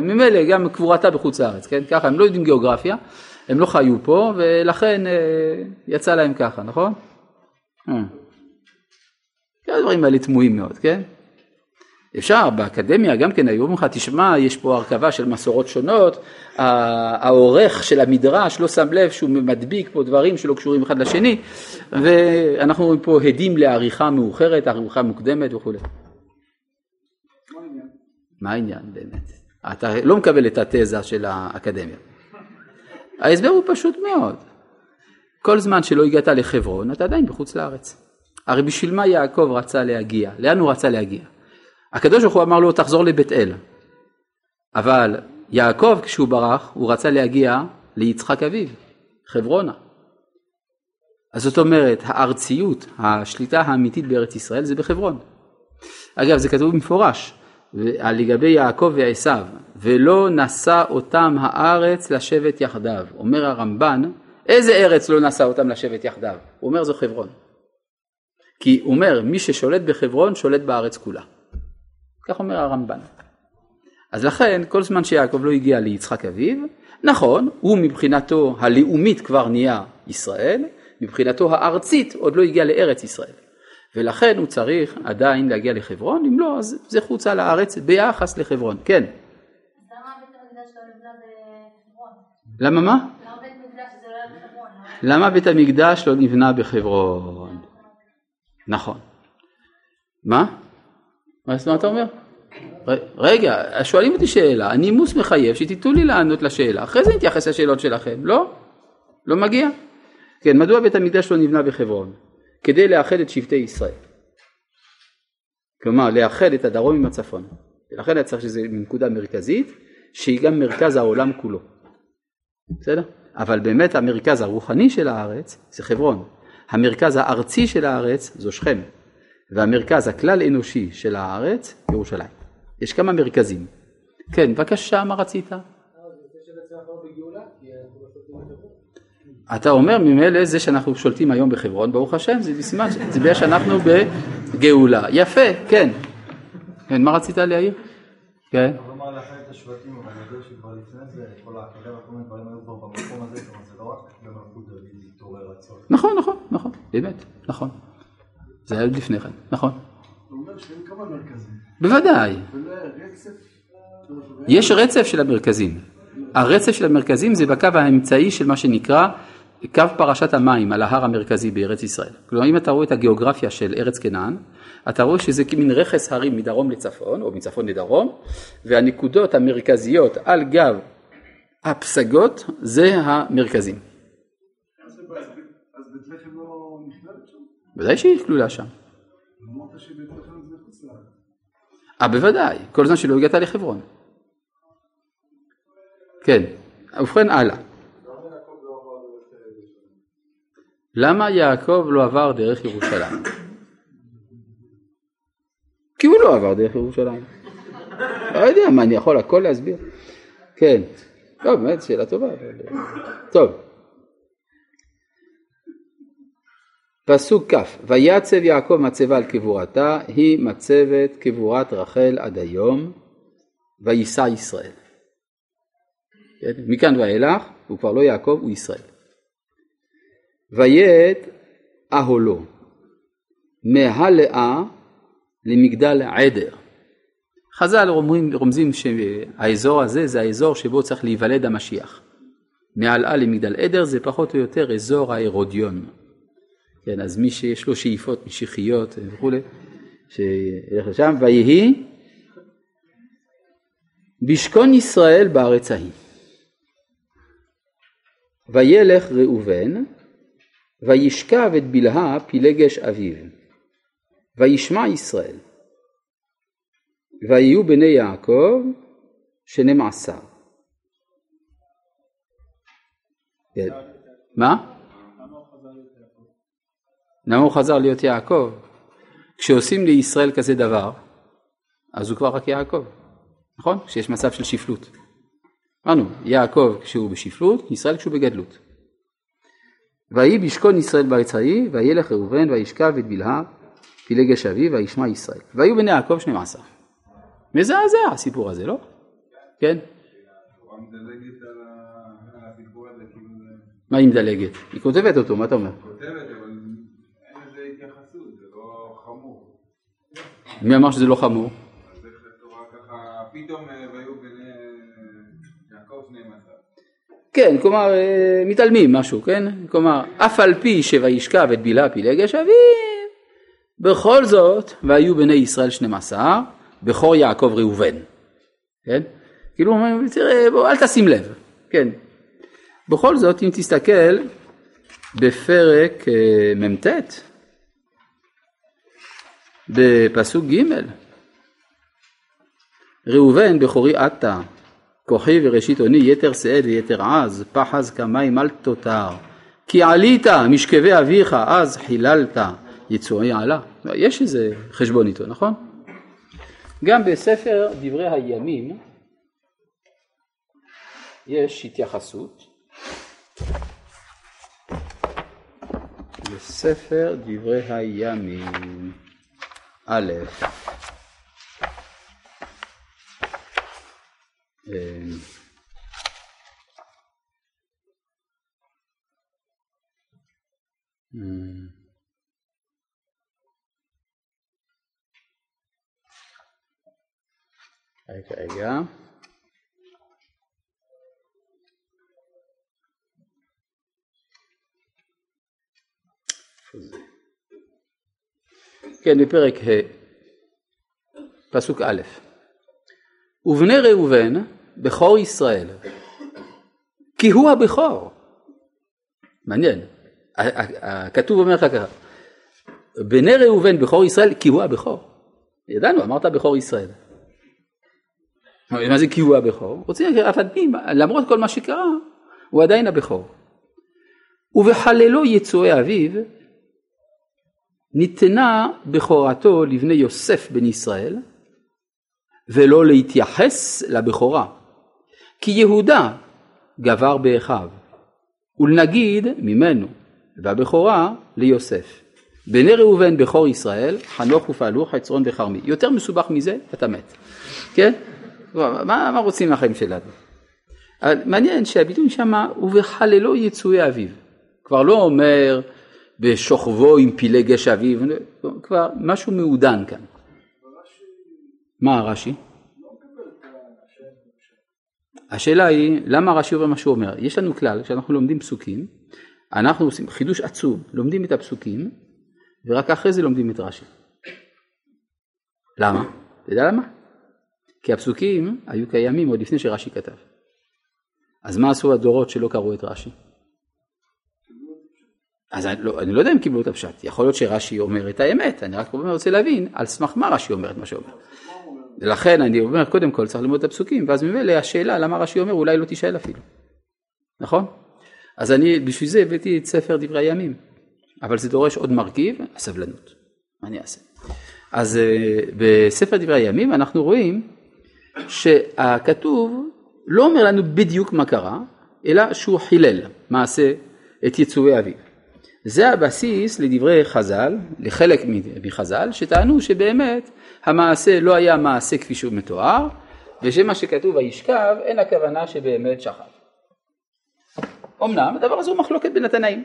ממילא גם קבורתה בחוץ לארץ, כן? ככה, הם לא יודעים גיאוגרפיה, הם לא חיו פה, ולכן יצא להם ככה, נכון? הדברים האלה תמוהים מאוד, כן? אפשר, באקדמיה גם כן, היום לך תשמע, יש פה הרכבה של מסורות שונות, העורך של המדרש לא שם לב שהוא מדביק פה דברים שלא קשורים אחד לשני, ואנחנו רואים פה הדים לעריכה מאוחרת, עריכה מוקדמת וכו'. מה העניין? מה העניין באמת? אתה לא מקבל את התזה של האקדמיה. ההסבר הוא פשוט מאוד. כל זמן שלא הגעת לחברון, אתה עדיין בחוץ לארץ. הרי בשביל מה יעקב רצה להגיע? לאן הוא רצה להגיע? הקדוש ברוך הוא אמר לו, תחזור לבית אל. אבל יעקב כשהוא ברח, הוא רצה להגיע ליצחק אביו, חברונה. אז זאת אומרת, הארציות, השליטה האמיתית בארץ ישראל זה בחברון. אגב, זה כתוב במפורש, לגבי יעקב ועשיו, ולא נשא אותם הארץ לשבת יחדיו. אומר הרמב"ן, איזה ארץ לא נשא אותם לשבת יחדיו? הוא אומר, זו חברון. כי הוא אומר, מי ששולט בחברון שולט בארץ כולה. כך אומר הרמב"ן. אז לכן, כל זמן שיעקב לא הגיע ליצחק אביו, נכון, הוא מבחינתו הלאומית כבר נהיה ישראל, מבחינתו הארצית עוד לא הגיע לארץ ישראל. ולכן הוא צריך עדיין להגיע לחברון, אם לא, אז זה חוצה לארץ ביחס לחברון. כן. אז למה בית המקדש לא נבנה בחברון? למה מה? למה בית המקדש זה לא היה בחברון? למה בית המקדש לא נבנה בחברון? נכון. מה? מה אתה אומר? רגע, שואלים אותי שאלה, הנימוס מחייב שתיתנו לי לענות לשאלה, אחרי זה נתייחס לשאלות שלכם, לא? לא מגיע? כן, מדוע בית המקדש לא נבנה בחברון? כדי לאחד את שבטי ישראל. כלומר, לאחד את הדרום עם הצפון. ולכן היה צריך שזה מנקודה מרכזית, שהיא גם מרכז העולם כולו. בסדר? אבל באמת המרכז הרוחני של הארץ זה חברון. המרכז הארצי של הארץ זו שכם. והמרכז הכלל אנושי של הארץ, ירושלים. יש כמה מרכזים. כן, בבקשה, מה רצית? אתה אומר, ממילא זה שאנחנו שולטים היום בחברון, ברוך השם, זה בסימן, זה בגלל שאנחנו בגאולה. יפה, כן. כן, מה רצית להעיר? כן. אני אומר לאחר את השבטים, אבל אני יודע שכבר לפני זה, כל האחריה והקומים דברים היו כבר במקום הזה, כלומר זה לא רק במלכות דוד, זה תורר רצון. נכון, נכון, נכון, באמת, נכון. זה היה לפני כן, נכון. אתה אומר שאין כמה מרכזים. בוודאי. יש רצף של המרכזים. הרצף של המרכזים זה בקו האמצעי של מה שנקרא קו פרשת המים על ההר המרכזי בארץ ישראל. כלומר, אם אתה רואה את הגיאוגרפיה של ארץ כנען, אתה רואה שזה כמין רכס הרים מדרום לצפון, או מצפון לדרום, והנקודות המרכזיות על גב הפסגות זה המרכזים. בוודאי שהיא כלולה שם. אמרת שבית לחם זה חוץ לארץ. אה, בוודאי. כל זמן שלא הגעת לחברון. כן. ובכן, הלאה. למה יעקב לא עבר דרך ירושלים? כי הוא לא עבר דרך ירושלים. לא יודע מה, אני יכול הכל להסביר. כן. טוב, באמת, שאלה טובה. טוב. פסוק כף, ויצב יעקב מצבה על קבורתה, היא מצבת קבורת רחל עד היום, ויישא ישראל. כן? מכאן ואילך, הוא כבר לא יעקב, הוא ישראל. ויית אהלו, מהלאה למגדל עדר. חז"ל רומזים שהאזור הזה זה האזור שבו צריך להיוולד המשיח. מהלאה למגדל עדר זה פחות או יותר אזור ההרודיון. כן, אז מי שיש לו שאיפות משיחיות וכו', שילך לשם, ויהי בשכון ישראל בארץ ההיא. וילך ראובן, וישכב את בלהה פילגש אביו, וישמע ישראל, ויהיו בני יעקב שנים עשר. מה? למה הוא חזר להיות יעקב? כשעושים לישראל כזה דבר, אז הוא כבר רק יעקב. נכון? כשיש מצב של שפלות. אמרנו, יעקב כשהוא בשפלות, ישראל כשהוא בגדלות. ויהי בשכון ישראל בארץ ההיא, וילך ראובן, וישכב את בלהה, פילגש אביו, וישמע ישראל. והיו בני יעקב שנים עשר. מזעזע הסיפור הזה, לא? כן? הוא מדלגת על הסיפור הזה. מה היא מדלגת? היא כותבת אותו, מה אתה אומר? כותבת, אבל... מי אמר שזה לא חמור? אז זה תורה ככה, פתאום והיו בין יעקב שנים עשר. כן, כלומר, מתעלמים משהו, כן? כלומר, אף על פי שוישכב את בלהה פילגש אביו, בכל זאת, והיו בני ישראל שנים עשר, בכור יעקב ראובן. כן? כאילו, תראה, בוא, אל תשים לב. כן. בכל זאת, אם תסתכל בפרק ממתת, בפסוק ג' ראובן בכורי אתה כוחי וראשית אוני יתר שאת ויתר עז פחז כמים אל תותר כי עלית משכבי אביך אז חיללת יצועי עלה. יש איזה חשבון איתו, נכון? גם בספר דברי הימים יש התייחסות בספר דברי הימים א', רגע, רגע, פוזק. כן, בפרק ה' פסוק א', ובני ראובן בכור ישראל, כי הוא הבכור. מעניין, הכתוב אומר לך ככה, בני ראובן בכור ישראל, כי הוא הבכור. ידענו, אמרת בכור ישראל. מה זה כי הוא הבכור? רוצים להגיד, למרות כל מה שקרה, הוא עדיין הבכור. ובחללו יצועי אביו, ניתנה בכורתו לבני יוסף בן ישראל, ולא להתייחס לבכורה, כי יהודה גבר באחיו, ולנגיד ממנו, והבכורה ליוסף. בני ראובן בכור ישראל, חנוך ופעלוך, חצרון וחרמי. יותר מסובך מזה, אתה מת. כן? מה, מה רוצים מהחיים שלנו? מעניין שהביטוי שמה, ובחללו יצועי אביו. כבר לא אומר... בשוכבו עם פילגש אביו, כבר משהו מעודן כאן. מה הרש"י? השאלה היא, למה הרש"י אומר מה שהוא אומר? יש לנו כלל, כשאנחנו לומדים פסוקים, אנחנו עושים חידוש עצום, לומדים את הפסוקים, ורק אחרי זה לומדים את רש"י. למה? אתה יודע למה? כי הפסוקים היו קיימים עוד לפני שרש"י כתב. אז מה עשו הדורות שלא קראו את רש"י? אז אני לא, אני לא יודע אם קיבלו את הפשט. יכול להיות שרש"י אומר את האמת. אני רק רוצה להבין על סמך מה רש"י אומר את מה שאומר. ולכן אני אומר, קודם כל צריך ללמוד את הפסוקים, ואז ממילא השאלה למה רש"י אומר אולי לא תשאל אפילו. נכון? אז אני בשביל זה הבאתי את ספר דברי הימים. אבל זה דורש עוד מרכיב, הסבלנות. מה אני אעשה? אז בספר דברי הימים אנחנו רואים שהכתוב לא אומר לנו בדיוק מה קרה, אלא שהוא חילל מעשה את יצורי אביו. זה הבסיס לדברי חז"ל, לחלק מחז"ל, שטענו שבאמת המעשה לא היה מעשה כפי שהוא מתואר, ושמה שכתוב הישכב, אין הכוונה שבאמת שכב. אמנם, הדבר הזה הוא מחלוקת בין התנאים.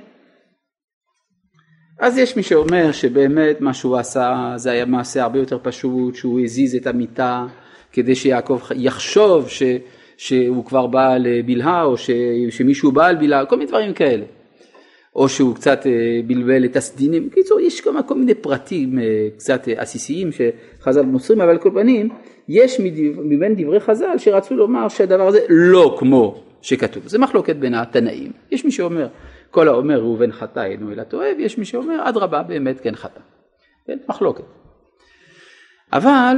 אז יש מי שאומר שבאמת מה שהוא עשה, זה היה מעשה הרבה יותר פשוט, שהוא הזיז את המיטה, כדי שיעקב יחשוב ש, שהוא כבר בא לבלהה, או ש, שמישהו בא לבלהה, כל מיני דברים כאלה. או שהוא קצת בלבל את הסדינים. קיצור, יש כמה כל מיני פרטים קצת עסיסיים שחז"ל מוסרים, אבל כל פנים, יש מבין דברי חז"ל שרצו לומר שהדבר הזה לא כמו שכתוב. זה מחלוקת בין התנאים. יש מי שאומר, כל האומר הוא בן חטא אינו אלא תועב, יש מי שאומר, אדרבה באמת כן חטא. כן, מחלוקת. אבל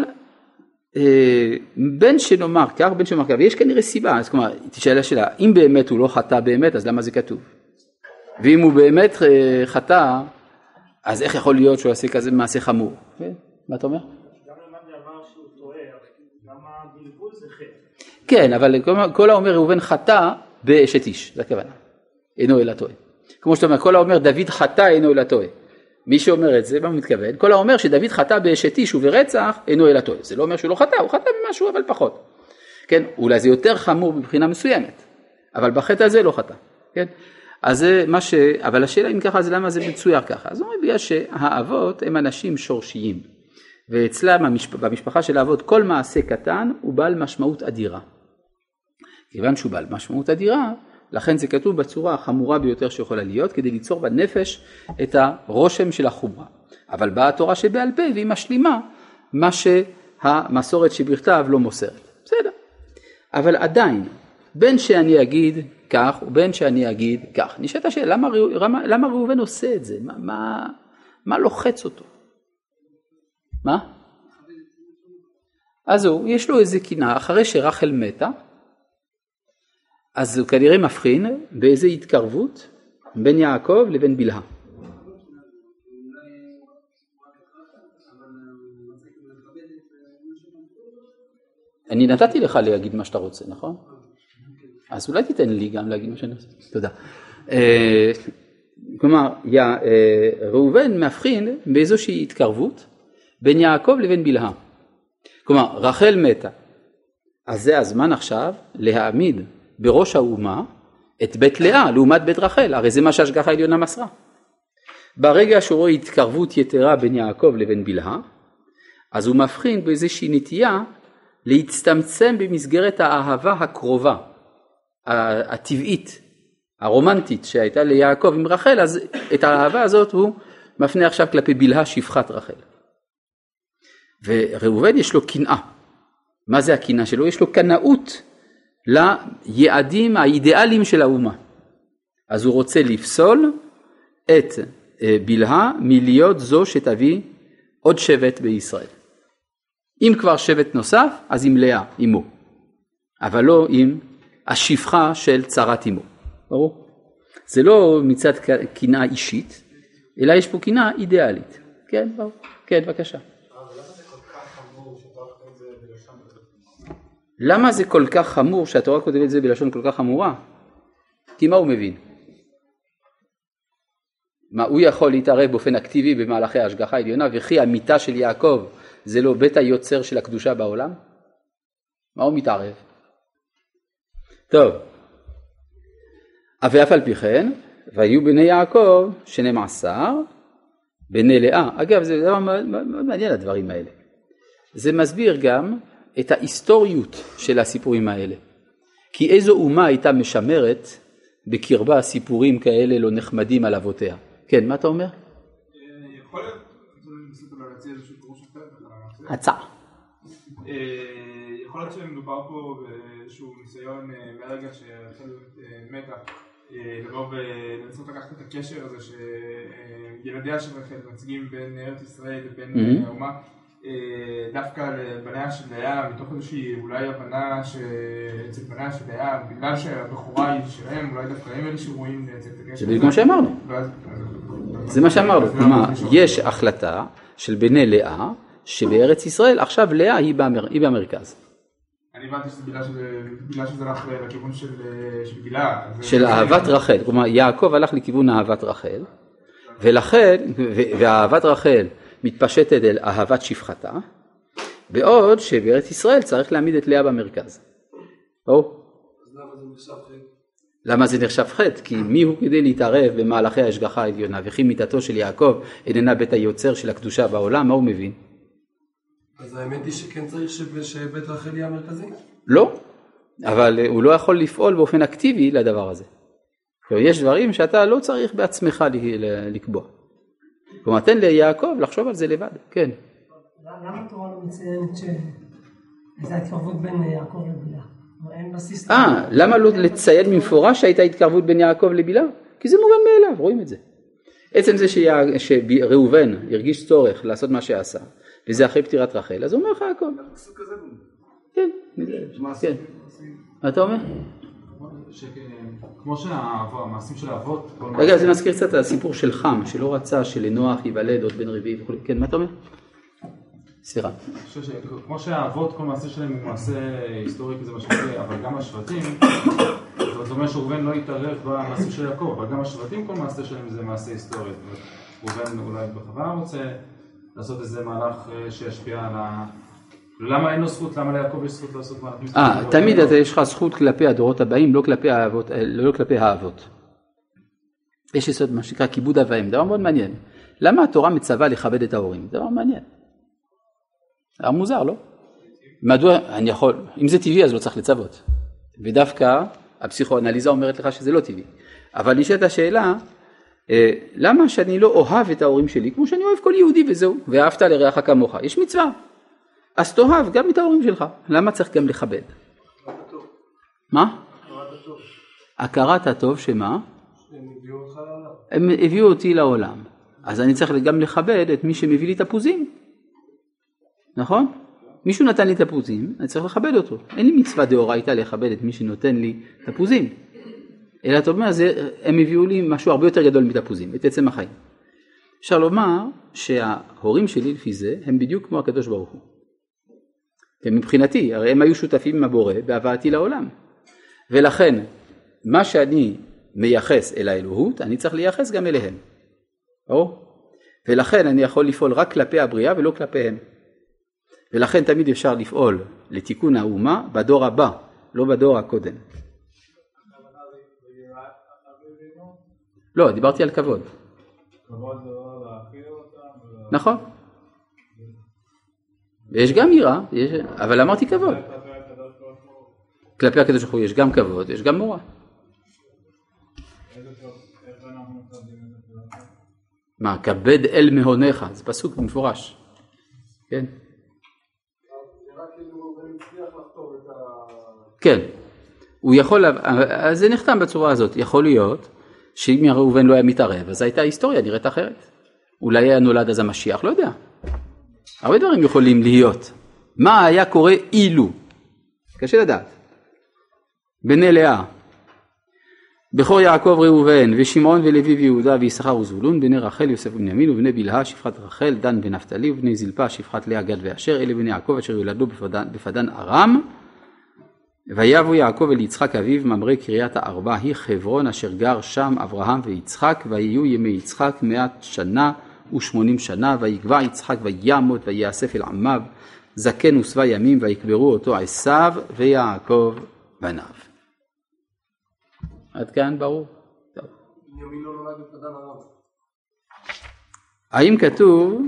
בין שנאמר כך, בין שנאמר כך, ויש כנראה סיבה, אז כלומר, תשאל השאלה, אם באמת הוא לא חטא באמת, אז למה זה כתוב? ואם הוא באמת חטא, אז איך יכול להיות שהוא עושה כזה מעשה חמור? מה אתה אומר? גם למה דבר שהוא טועה, למה בלבול זה חטא? כן, אבל כל האומר ראובן חטא באשת איש, זה הכוונה. אינו אלא טועה. כמו שאתה אומר, כל האומר דוד חטא אינו אלא טועה. מי שאומר את זה, מה הוא מתכוון? כל האומר שדוד חטא באשת איש וברצח אינו אלא טועה. זה לא אומר שהוא לא חטא, הוא חטא ממשהו אבל פחות. כן, אולי זה יותר חמור מבחינה מסוימת, אבל בחטא הזה לא חטא. כן? אז זה מה ש... אבל השאלה אם ככה, אז למה זה מצויר ככה? אז אומרים בגלל שהאבות הם אנשים שורשיים, ואצלם, המשפ... במשפחה של האבות, כל מעשה קטן הוא בעל משמעות אדירה. כיוון שהוא בעל משמעות אדירה, לכן זה כתוב בצורה החמורה ביותר שיכולה להיות, כדי ליצור בנפש את הרושם של החומרה. אבל באה התורה שבעל פה, והיא משלימה מה שהמסורת שבכתב לא מוסרת. בסדר. אבל עדיין, בין שאני אגיד... כך, ובין שאני אגיד כך. נשאלת השאלה, למה, למה, למה ראובן עושה את זה? מה, מה, מה לוחץ אותו? מה? אז הוא, יש לו איזה קינה, אחרי שרחל מתה, אז הוא כנראה מבחין באיזה התקרבות בין יעקב לבין בלהה. אני נתתי לך להגיד מה שאתה רוצה, נכון? אז אולי תיתן לי גם להגיד מה שאני עושה. תודה. כלומר, ראובן מבחין באיזושהי התקרבות בין יעקב לבין בלהה. כלומר, רחל מתה. אז זה הזמן עכשיו להעמיד בראש האומה את בית לאה, לעומת בית רחל. הרי זה מה שהשגחה העליונה מסרה. ברגע שהוא רואה התקרבות יתרה בין יעקב לבין בלהה, אז הוא מבחין באיזושהי נטייה להצטמצם במסגרת האהבה הקרובה. הטבעית, הרומנטית שהייתה ליעקב עם רחל, אז את האהבה הזאת הוא מפנה עכשיו כלפי בלהה שפחת רחל. וראובן יש לו קנאה. מה זה הקנאה שלו? יש לו קנאות ליעדים האידיאליים של האומה. אז הוא רוצה לפסול את בלהה מלהיות זו שתביא עוד שבט בישראל. אם כבר שבט נוסף, אז עם לאה, עמו. אבל לא עם השפחה של צרת אמו. ברור? זה לא מצד קנאה אישית, אלא יש פה קנאה אידיאלית. כן, ברור. כן, בבקשה. למה זה כל כך חמור שהתורה כותבת את זה בלשון כל כך חמורה? כי מה הוא מבין? מה הוא יכול להתערב באופן אקטיבי במהלכי ההשגחה העליונה, וכי המיטה של יעקב זה לא בית היוצר של הקדושה בעולם? מה הוא מתערב? טוב, ואף על פי כן, והיו בני יעקב שנים עשר, בני לאה. אגב, זה דבר מאוד מעניין הדברים האלה. זה מסביר גם את ההיסטוריות של הסיפורים האלה. כי איזו אומה הייתה משמרת בקרבה סיפורים כאלה לא נחמדים על אבותיה. כן, מה אתה אומר? יכול להיות, אני מנסה אולי להציע איזשהו פירוש אחר. הצעה. יכול להיות שמדובר פה באיזשהו ניסיון מהרגע שהחל מתה לבוא ולנסות לקחת את הקשר הזה שילדיה של רחל מצגים בין ארץ ישראל לבין האומה דווקא לבניה של לאה, מתוך איזושהי אולי הבנה שאצל בניה של לאה, בגלל שהבחורה היא שלהם, אולי דווקא הם אלה שרואים את הקשר הזה. זה מה שאמרנו. זה מה שאמרנו. כלומר, יש החלטה של בני לאה שבארץ ישראל עכשיו לאה היא במרכז. אני הבנתי שזה הלך לכיוון של גילה. של אהבת רחל, כלומר יעקב הלך לכיוון אהבת רחל, ולכן, ואהבת רחל מתפשטת אל אהבת שפחתה, בעוד שבארץ ישראל צריך להעמיד את לאה במרכז. או? למה זה נחשב חטא? כי מי הוא כדי להתערב במהלכי ההשגחה העליונה, וכי מיתתו של יעקב איננה בית היוצר של הקדושה בעולם, מה הוא מבין? אז האמת היא שכן צריך שבית רחל יהיה המרכזי? לא, אבל הוא לא יכול לפעול באופן אקטיבי לדבר הזה. יש דברים שאתה לא צריך בעצמך לקבוע. כלומר, תן ליעקב לחשוב על זה לבד, כן. למה התורה לא מציינת שזה התקרבות בין יעקב לבילה? אה, למה לא לציין במפורש שהייתה התקרבות בין יעקב לבילה? כי זה מובן מאליו, רואים את זה. עצם זה שראובן הרגיש צורך לעשות מה שעשה, וזה אחרי פטירת רחל, אז הוא אומר לך יעקב. כן, כן. מה אתה אומר? כמו שהמעשים של האבות... רגע, זה מזכיר קצת הסיפור של חם, שלא רצה שלנוח ייוולד עוד בן רביעי וכו'. כן, מה אתה אומר? סליחה. כמו שהאבות, כל מעשה שלהם הוא מעשה היסטורי, כי זה משמעותי, אבל גם השבטים, זאת אומרת שאורבן לא יתערב במעשה של יעקב, אבל גם השבטים, כל מעשה שלהם זה מעשה היסטורי. אורבן אולי בחברה רוצה לעשות איזה מהלך שישפיע על ה... למה אין לו זכות? למה ליעקב יש זכות לעשות מהלכים? אה, תמיד יש לך זכות כלפי הדורות הבאים, לא כלפי האבות. יש יסוד מה שנקרא כיבוד אב ואם, דבר מאוד מעניין. למה התורה מצווה לכבד את ההורים? דבר מעניין. המוזר, לא? מדוע אני יכול, אם זה טבעי אז לא צריך לצוות. ודווקא הפסיכואנליזה אומרת לך שזה לא טבעי. אבל נשאלת השאלה, למה שאני לא אוהב את ההורים שלי, כמו שאני אוהב כל יהודי וזהו, ואהבת לרעך כמוך, יש מצווה. אז תאהב גם את ההורים שלך. למה צריך גם לכבד? הכרת הטוב. מה? הכרת הטוב. הכרת הטוב שמה? שהם הביאו אותך לעולם. הם הביאו אותי לעולם. אז אני צריך גם לכבד את מי שמביא לי תפוזים. נכון? מישהו נתן לי תפוזים, אני צריך לכבד אותו. אין לי מצווה דאורייתא לכבד את מי שנותן לי תפוזים. אלא אתה אומר, הם הביאו לי משהו הרבה יותר גדול מתפוזים, את עצם החיים. אפשר לומר שההורים שלי לפי זה, הם בדיוק כמו הקדוש ברוך הוא. ומבחינתי, הרי הם היו שותפים עם הבורא בהבאתי לעולם. ולכן, מה שאני מייחס אל האלוהות, אני צריך לייחס גם אליהם. או? ולכן אני יכול לפעול רק כלפי הבריאה ולא כלפיהם. ולכן תמיד אפשר לפעול לתיקון האומה בדור הבא, לא בדור הקודם. לא, דיברתי על כבוד. כבוד זה לא להכיר אותם. נכון. ויש גם יראה, יש... אבל אמרתי כבוד. כלפי הקדוש ברוך הוא יש גם כבוד, יש גם מורא. מה, כבד אל מהונך, זה פסוק במפורש. כן. כן, הוא יכול, אז זה נחתם בצורה הזאת, יכול להיות שאם ראובן לא היה מתערב, אז הייתה היסטוריה נראית אחרת. אולי היה נולד אז המשיח, לא יודע. הרבה דברים יכולים להיות. מה היה קורה אילו? קשה לדעת. בני לאה, בכור יעקב ראובן, ושמעון ולוי ויהודה ויששכר וזבולון, בני רחל יוסף ובנימין, ובני בלהה שפחת רחל, דן ונפתלי, ובני זלפה שפחת לאה גד ואשר, אלה בני יעקב אשר יולדו בפדן, בפדן ארם, ויבוא יעקב אל יצחק אביו ממרא קריית הארבע היא חברון אשר גר שם אברהם ויצחק ויהיו ימי יצחק מאה שנה ושמונים שנה ויקבע יצחק וימות ויאסף אל עמיו זקן ושבע ימים ויקברו אותו עשיו ויעקב בניו. עד כאן ברור? טוב. האם כתוב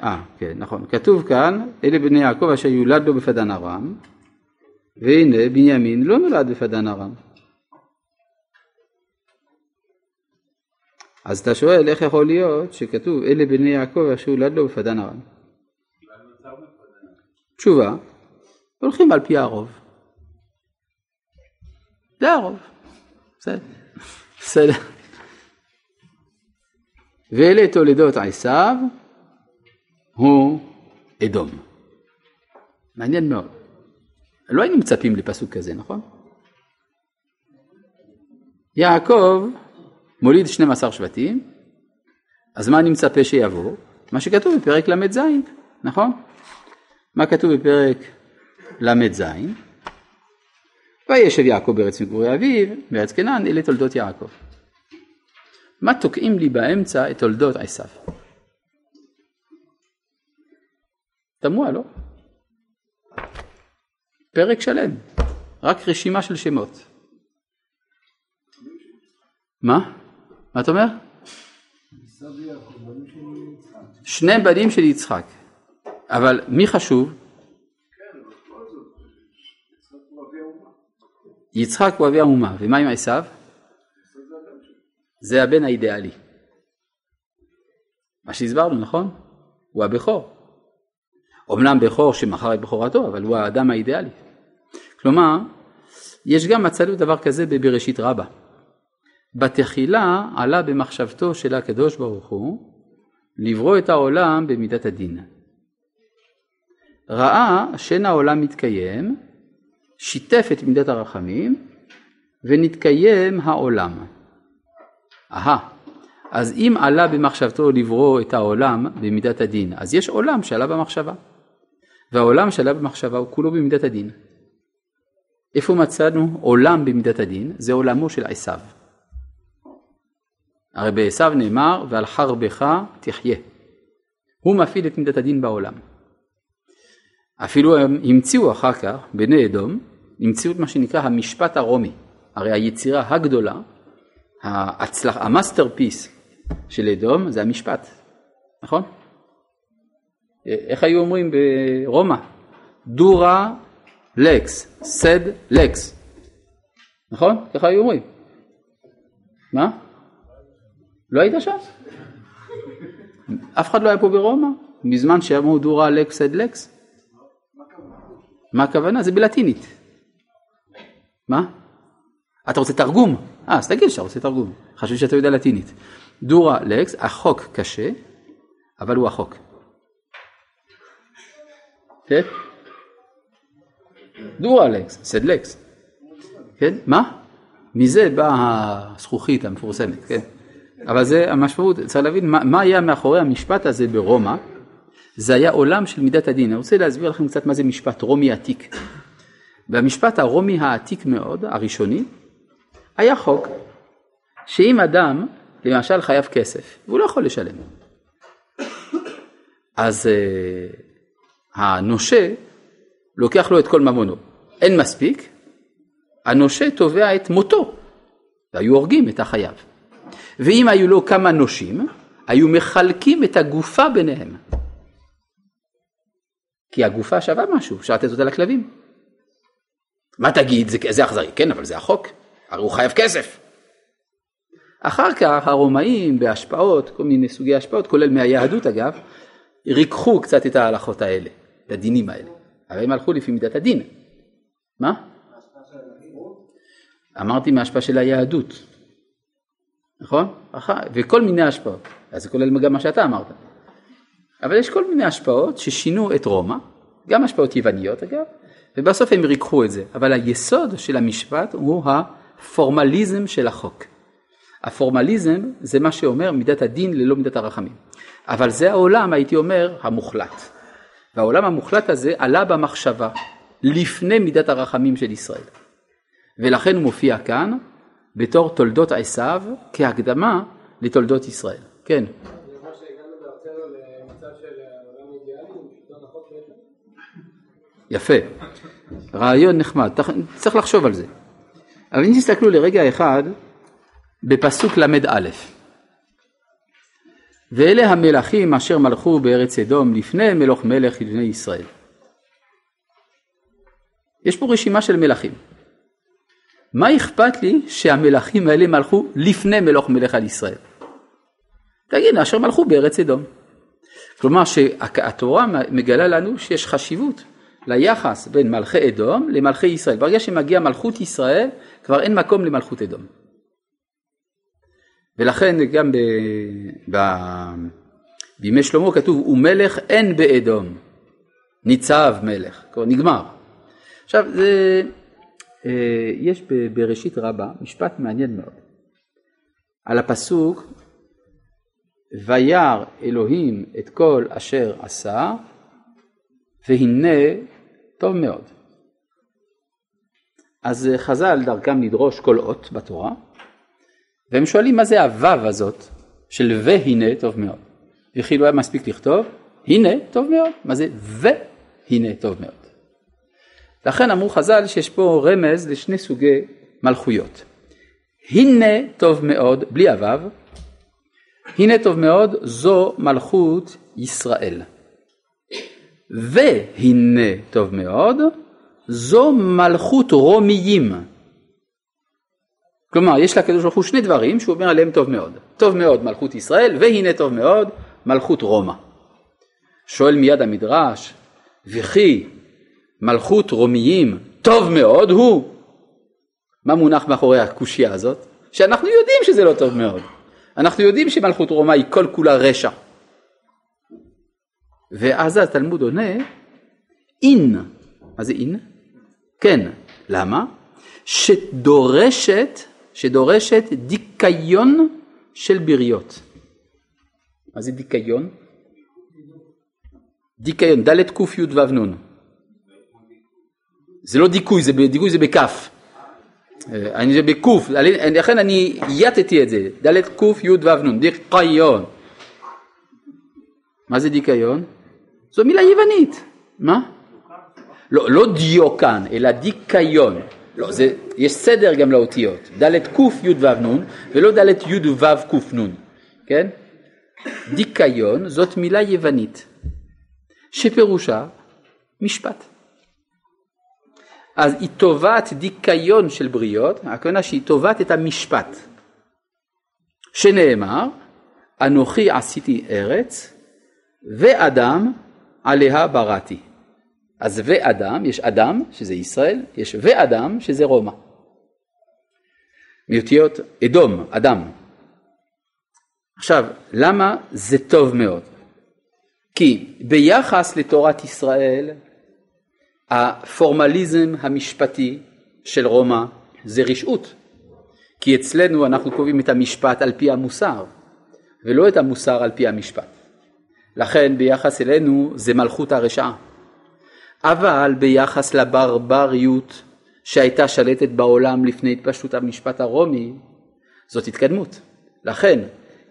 אה כן נכון כתוב כאן אלה בני יעקב אשר יולד לו בפדן ארם והנה בנימין לא נולד בפדן ארם. אז אתה שואל איך יכול להיות שכתוב אלה בני יעקב אשר יולד לו בפדן ארם? תשובה, הולכים על פי הרוב. זה הרוב. בסדר. בסדר. ואלה תולדות עשיו הוא אדום. מעניין מאוד. לא היינו מצפים לפסוק כזה, נכון? יעקב מוליד שנים עשר שבטים, אז מה אני מצפה שיבוא? מה שכתוב בפרק למד זין, נכון? מה כתוב בפרק למד זין. וישב יעקב בארץ מגורי אביו, בארץ כנען, אלה תולדות יעקב. מה תוקעים לי באמצע את תולדות עשיו? תמוה, לא? פרק שלם, רק רשימה של שמות. מה? מה אתה אומר? שני בנים של יצחק. אבל מי חשוב? יצחק הוא אבי האומה, ומה עם עשיו? זה הבן האידיאלי. מה שהסברנו, נכון? הוא הבכור. אומנם בכור שמחר את בכורתו, אבל הוא האדם האידיאלי. כלומר, יש גם מצאנו דבר כזה בבראשית רבה. בתחילה עלה במחשבתו של הקדוש ברוך הוא, לברוא את העולם במידת הדין. ראה שאין העולם מתקיים, שיתף את מידת הרחמים, ונתקיים העולם. אהה, אז אם עלה במחשבתו לברוא את העולם במידת הדין, אז יש עולם שעלה במחשבה. והעולם שעלה במחשבה הוא כולו במידת הדין. איפה מצאנו עולם במידת הדין? זה עולמו של עשיו. הרי בעשיו נאמר, ועל חרבך תחיה. הוא מפעיל את מידת הדין בעולם. אפילו הם המציאו אחר כך, בני אדום, המציאו את מה שנקרא המשפט הרומי. הרי היצירה הגדולה, ההצלח, המאסטרפיס של אדום, זה המשפט. נכון? איך היו אומרים ברומא? דורה לקס, סד לקס. נכון? ככה היו אומרים. מה? לא היית שם? אף אחד לא היה פה ברומא, מזמן שאמרו דורה לקס, סד לקס. מה הכוונה? זה בלטינית. מה? אתה רוצה תרגום? אה, אז תגיד שאתה רוצה תרגום. חשוב שאתה יודע לטינית. דורה לקס, החוק קשה, אבל הוא החוק. כן? דורה לקס, סד לקס. כן? מה? מזה באה הזכוכית המפורסמת, כן? אבל זה המשמעות, צריך להבין מה, מה היה מאחורי המשפט הזה ברומא, זה היה עולם של מידת הדין. אני רוצה להסביר לכם קצת מה זה משפט רומי עתיק. במשפט הרומי העתיק מאוד, הראשוני, היה חוק שאם אדם, למשל, חייב כסף, והוא לא יכול לשלם. אז uh, הנושה לוקח לו את כל ממונו. אין מספיק, הנושה תובע את מותו, והיו הורגים את החייב. ואם היו לו כמה נושים, היו מחלקים את הגופה ביניהם. כי הגופה שווה משהו, אפשר לתת אותה לכלבים. מה תגיד? זה, זה אכזרי. כן, אבל זה החוק. הרי הוא חייב כסף. אחר כך הרומאים בהשפעות, כל מיני סוגי השפעות, כולל מהיהדות אגב, ריקחו קצת את ההלכות האלה, את הדינים האלה. הרי הם הלכו לפי מידת הדין. מה? אמרתי מההשפעה של היהדות. נכון? וכל מיני השפעות. אז זה כולל גם מה שאתה אמרת. אבל יש כל מיני השפעות ששינו את רומא, גם השפעות יווניות אגב, ובסוף הם ריקחו את זה. אבל היסוד של המשפט הוא הפורמליזם של החוק. הפורמליזם זה מה שאומר מידת הדין ללא מידת הרחמים. אבל זה העולם, הייתי אומר, המוחלט. והעולם המוחלט הזה עלה במחשבה לפני מידת הרחמים של ישראל. ולכן הוא מופיע כאן בתור תולדות עשיו כהקדמה לתולדות ישראל. כן. יפה, רעיון נחמד, צריך לחשוב על זה. אבל אם תסתכלו לרגע אחד, בפסוק למד א', ואלה המלכים אשר מלכו בארץ אדום לפני מלוך מלך לבני ישראל. יש פה רשימה של מלכים. מה אכפת לי שהמלכים האלה מלכו לפני מלוך מלך על ישראל? תגיד, אשר מלכו בארץ אדום. כלומר שהתורה מגלה לנו שיש חשיבות ליחס בין מלכי אדום למלכי ישראל. ברגע שמגיע מלכות ישראל, כבר אין מקום למלכות אדום. ולכן גם ב... ב... בימי שלמה כתוב, ומלך אין באדום, ניצב מלך, כבר נגמר. עכשיו, זה... יש בראשית רבה משפט מעניין מאוד. על הפסוק, וירא אלוהים את כל אשר עשה, והנה טוב מאוד. אז חז"ל דרכם לדרוש כל אות בתורה, והם שואלים מה זה הוו הזאת של והנה טוב מאוד. וכאילו היה מספיק לכתוב הנה טוב מאוד, מה זה והנה טוב מאוד. לכן אמרו חז"ל שיש פה רמז לשני סוגי מלכויות. הנה טוב מאוד בלי הוו, הנה טוב מאוד זו מלכות ישראל. והנה טוב מאוד זו מלכות רומיים. כלומר יש לקדוש ברוך הוא שני דברים שהוא אומר עליהם טוב מאוד. טוב מאוד מלכות ישראל והנה טוב מאוד מלכות רומא. שואל מיד המדרש, וכי מלכות רומיים טוב מאוד הוא? מה מונח מאחורי הקושיה הזאת? שאנחנו יודעים שזה לא טוב מאוד. אנחנו יודעים שמלכות רומא היא כל כולה רשע. ואז התלמוד עונה, אין. מה זה אין? כן. למה? שדורשת, שדורשת דיקיון של בריות. מה זה דיקיון? דיקיון, ד' ק' י' ו' נ'. זה לא דיכוי, זה דיכוי זה בכף. אני זה בקוף, לכן אני יתתי את זה, ד' ק' י' ו' נ', דיקיון. מה זה דיקיון? זו מילה יוונית. מה? לא, לא דיוקן, אלא דיקיון. לא, זה, יש סדר גם לאותיות. ד' ק' י' ו' נ' ולא ד' י' ו' ק' נ'. כן? דיקיון זאת מילה יוונית. שפירושה משפט. אז היא תובעת דיקיון של בריות, הכוונה שהיא תובעת את המשפט. שנאמר, אנוכי עשיתי ארץ, ואדם עליה בראתי. אז ואדם, יש אדם שזה ישראל, יש ואדם שזה רומא. מאותיות אדום, אדם. עכשיו, למה זה טוב מאוד? כי ביחס לתורת ישראל, הפורמליזם המשפטי של רומא זה רשעות. כי אצלנו אנחנו קובעים את המשפט על פי המוסר, ולא את המוסר על פי המשפט. לכן ביחס אלינו זה מלכות הרשעה. אבל ביחס לברבריות שהייתה שלטת בעולם לפני התפשטות המשפט הרומי, זאת התקדמות. לכן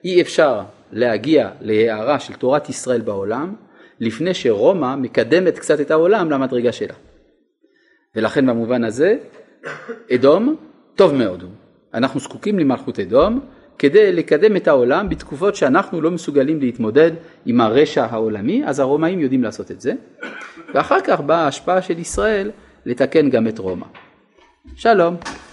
אי אפשר להגיע להערה של תורת ישראל בעולם, לפני שרומא מקדמת קצת את העולם למדרגה שלה. ולכן במובן הזה, אדום טוב מאוד. אנחנו זקוקים למלכות אדום, כדי לקדם את העולם בתקופות שאנחנו לא מסוגלים להתמודד עם הרשע העולמי, אז הרומאים יודעים לעשות את זה. ואחר כך באה ההשפעה של ישראל לתקן גם את רומא. שלום.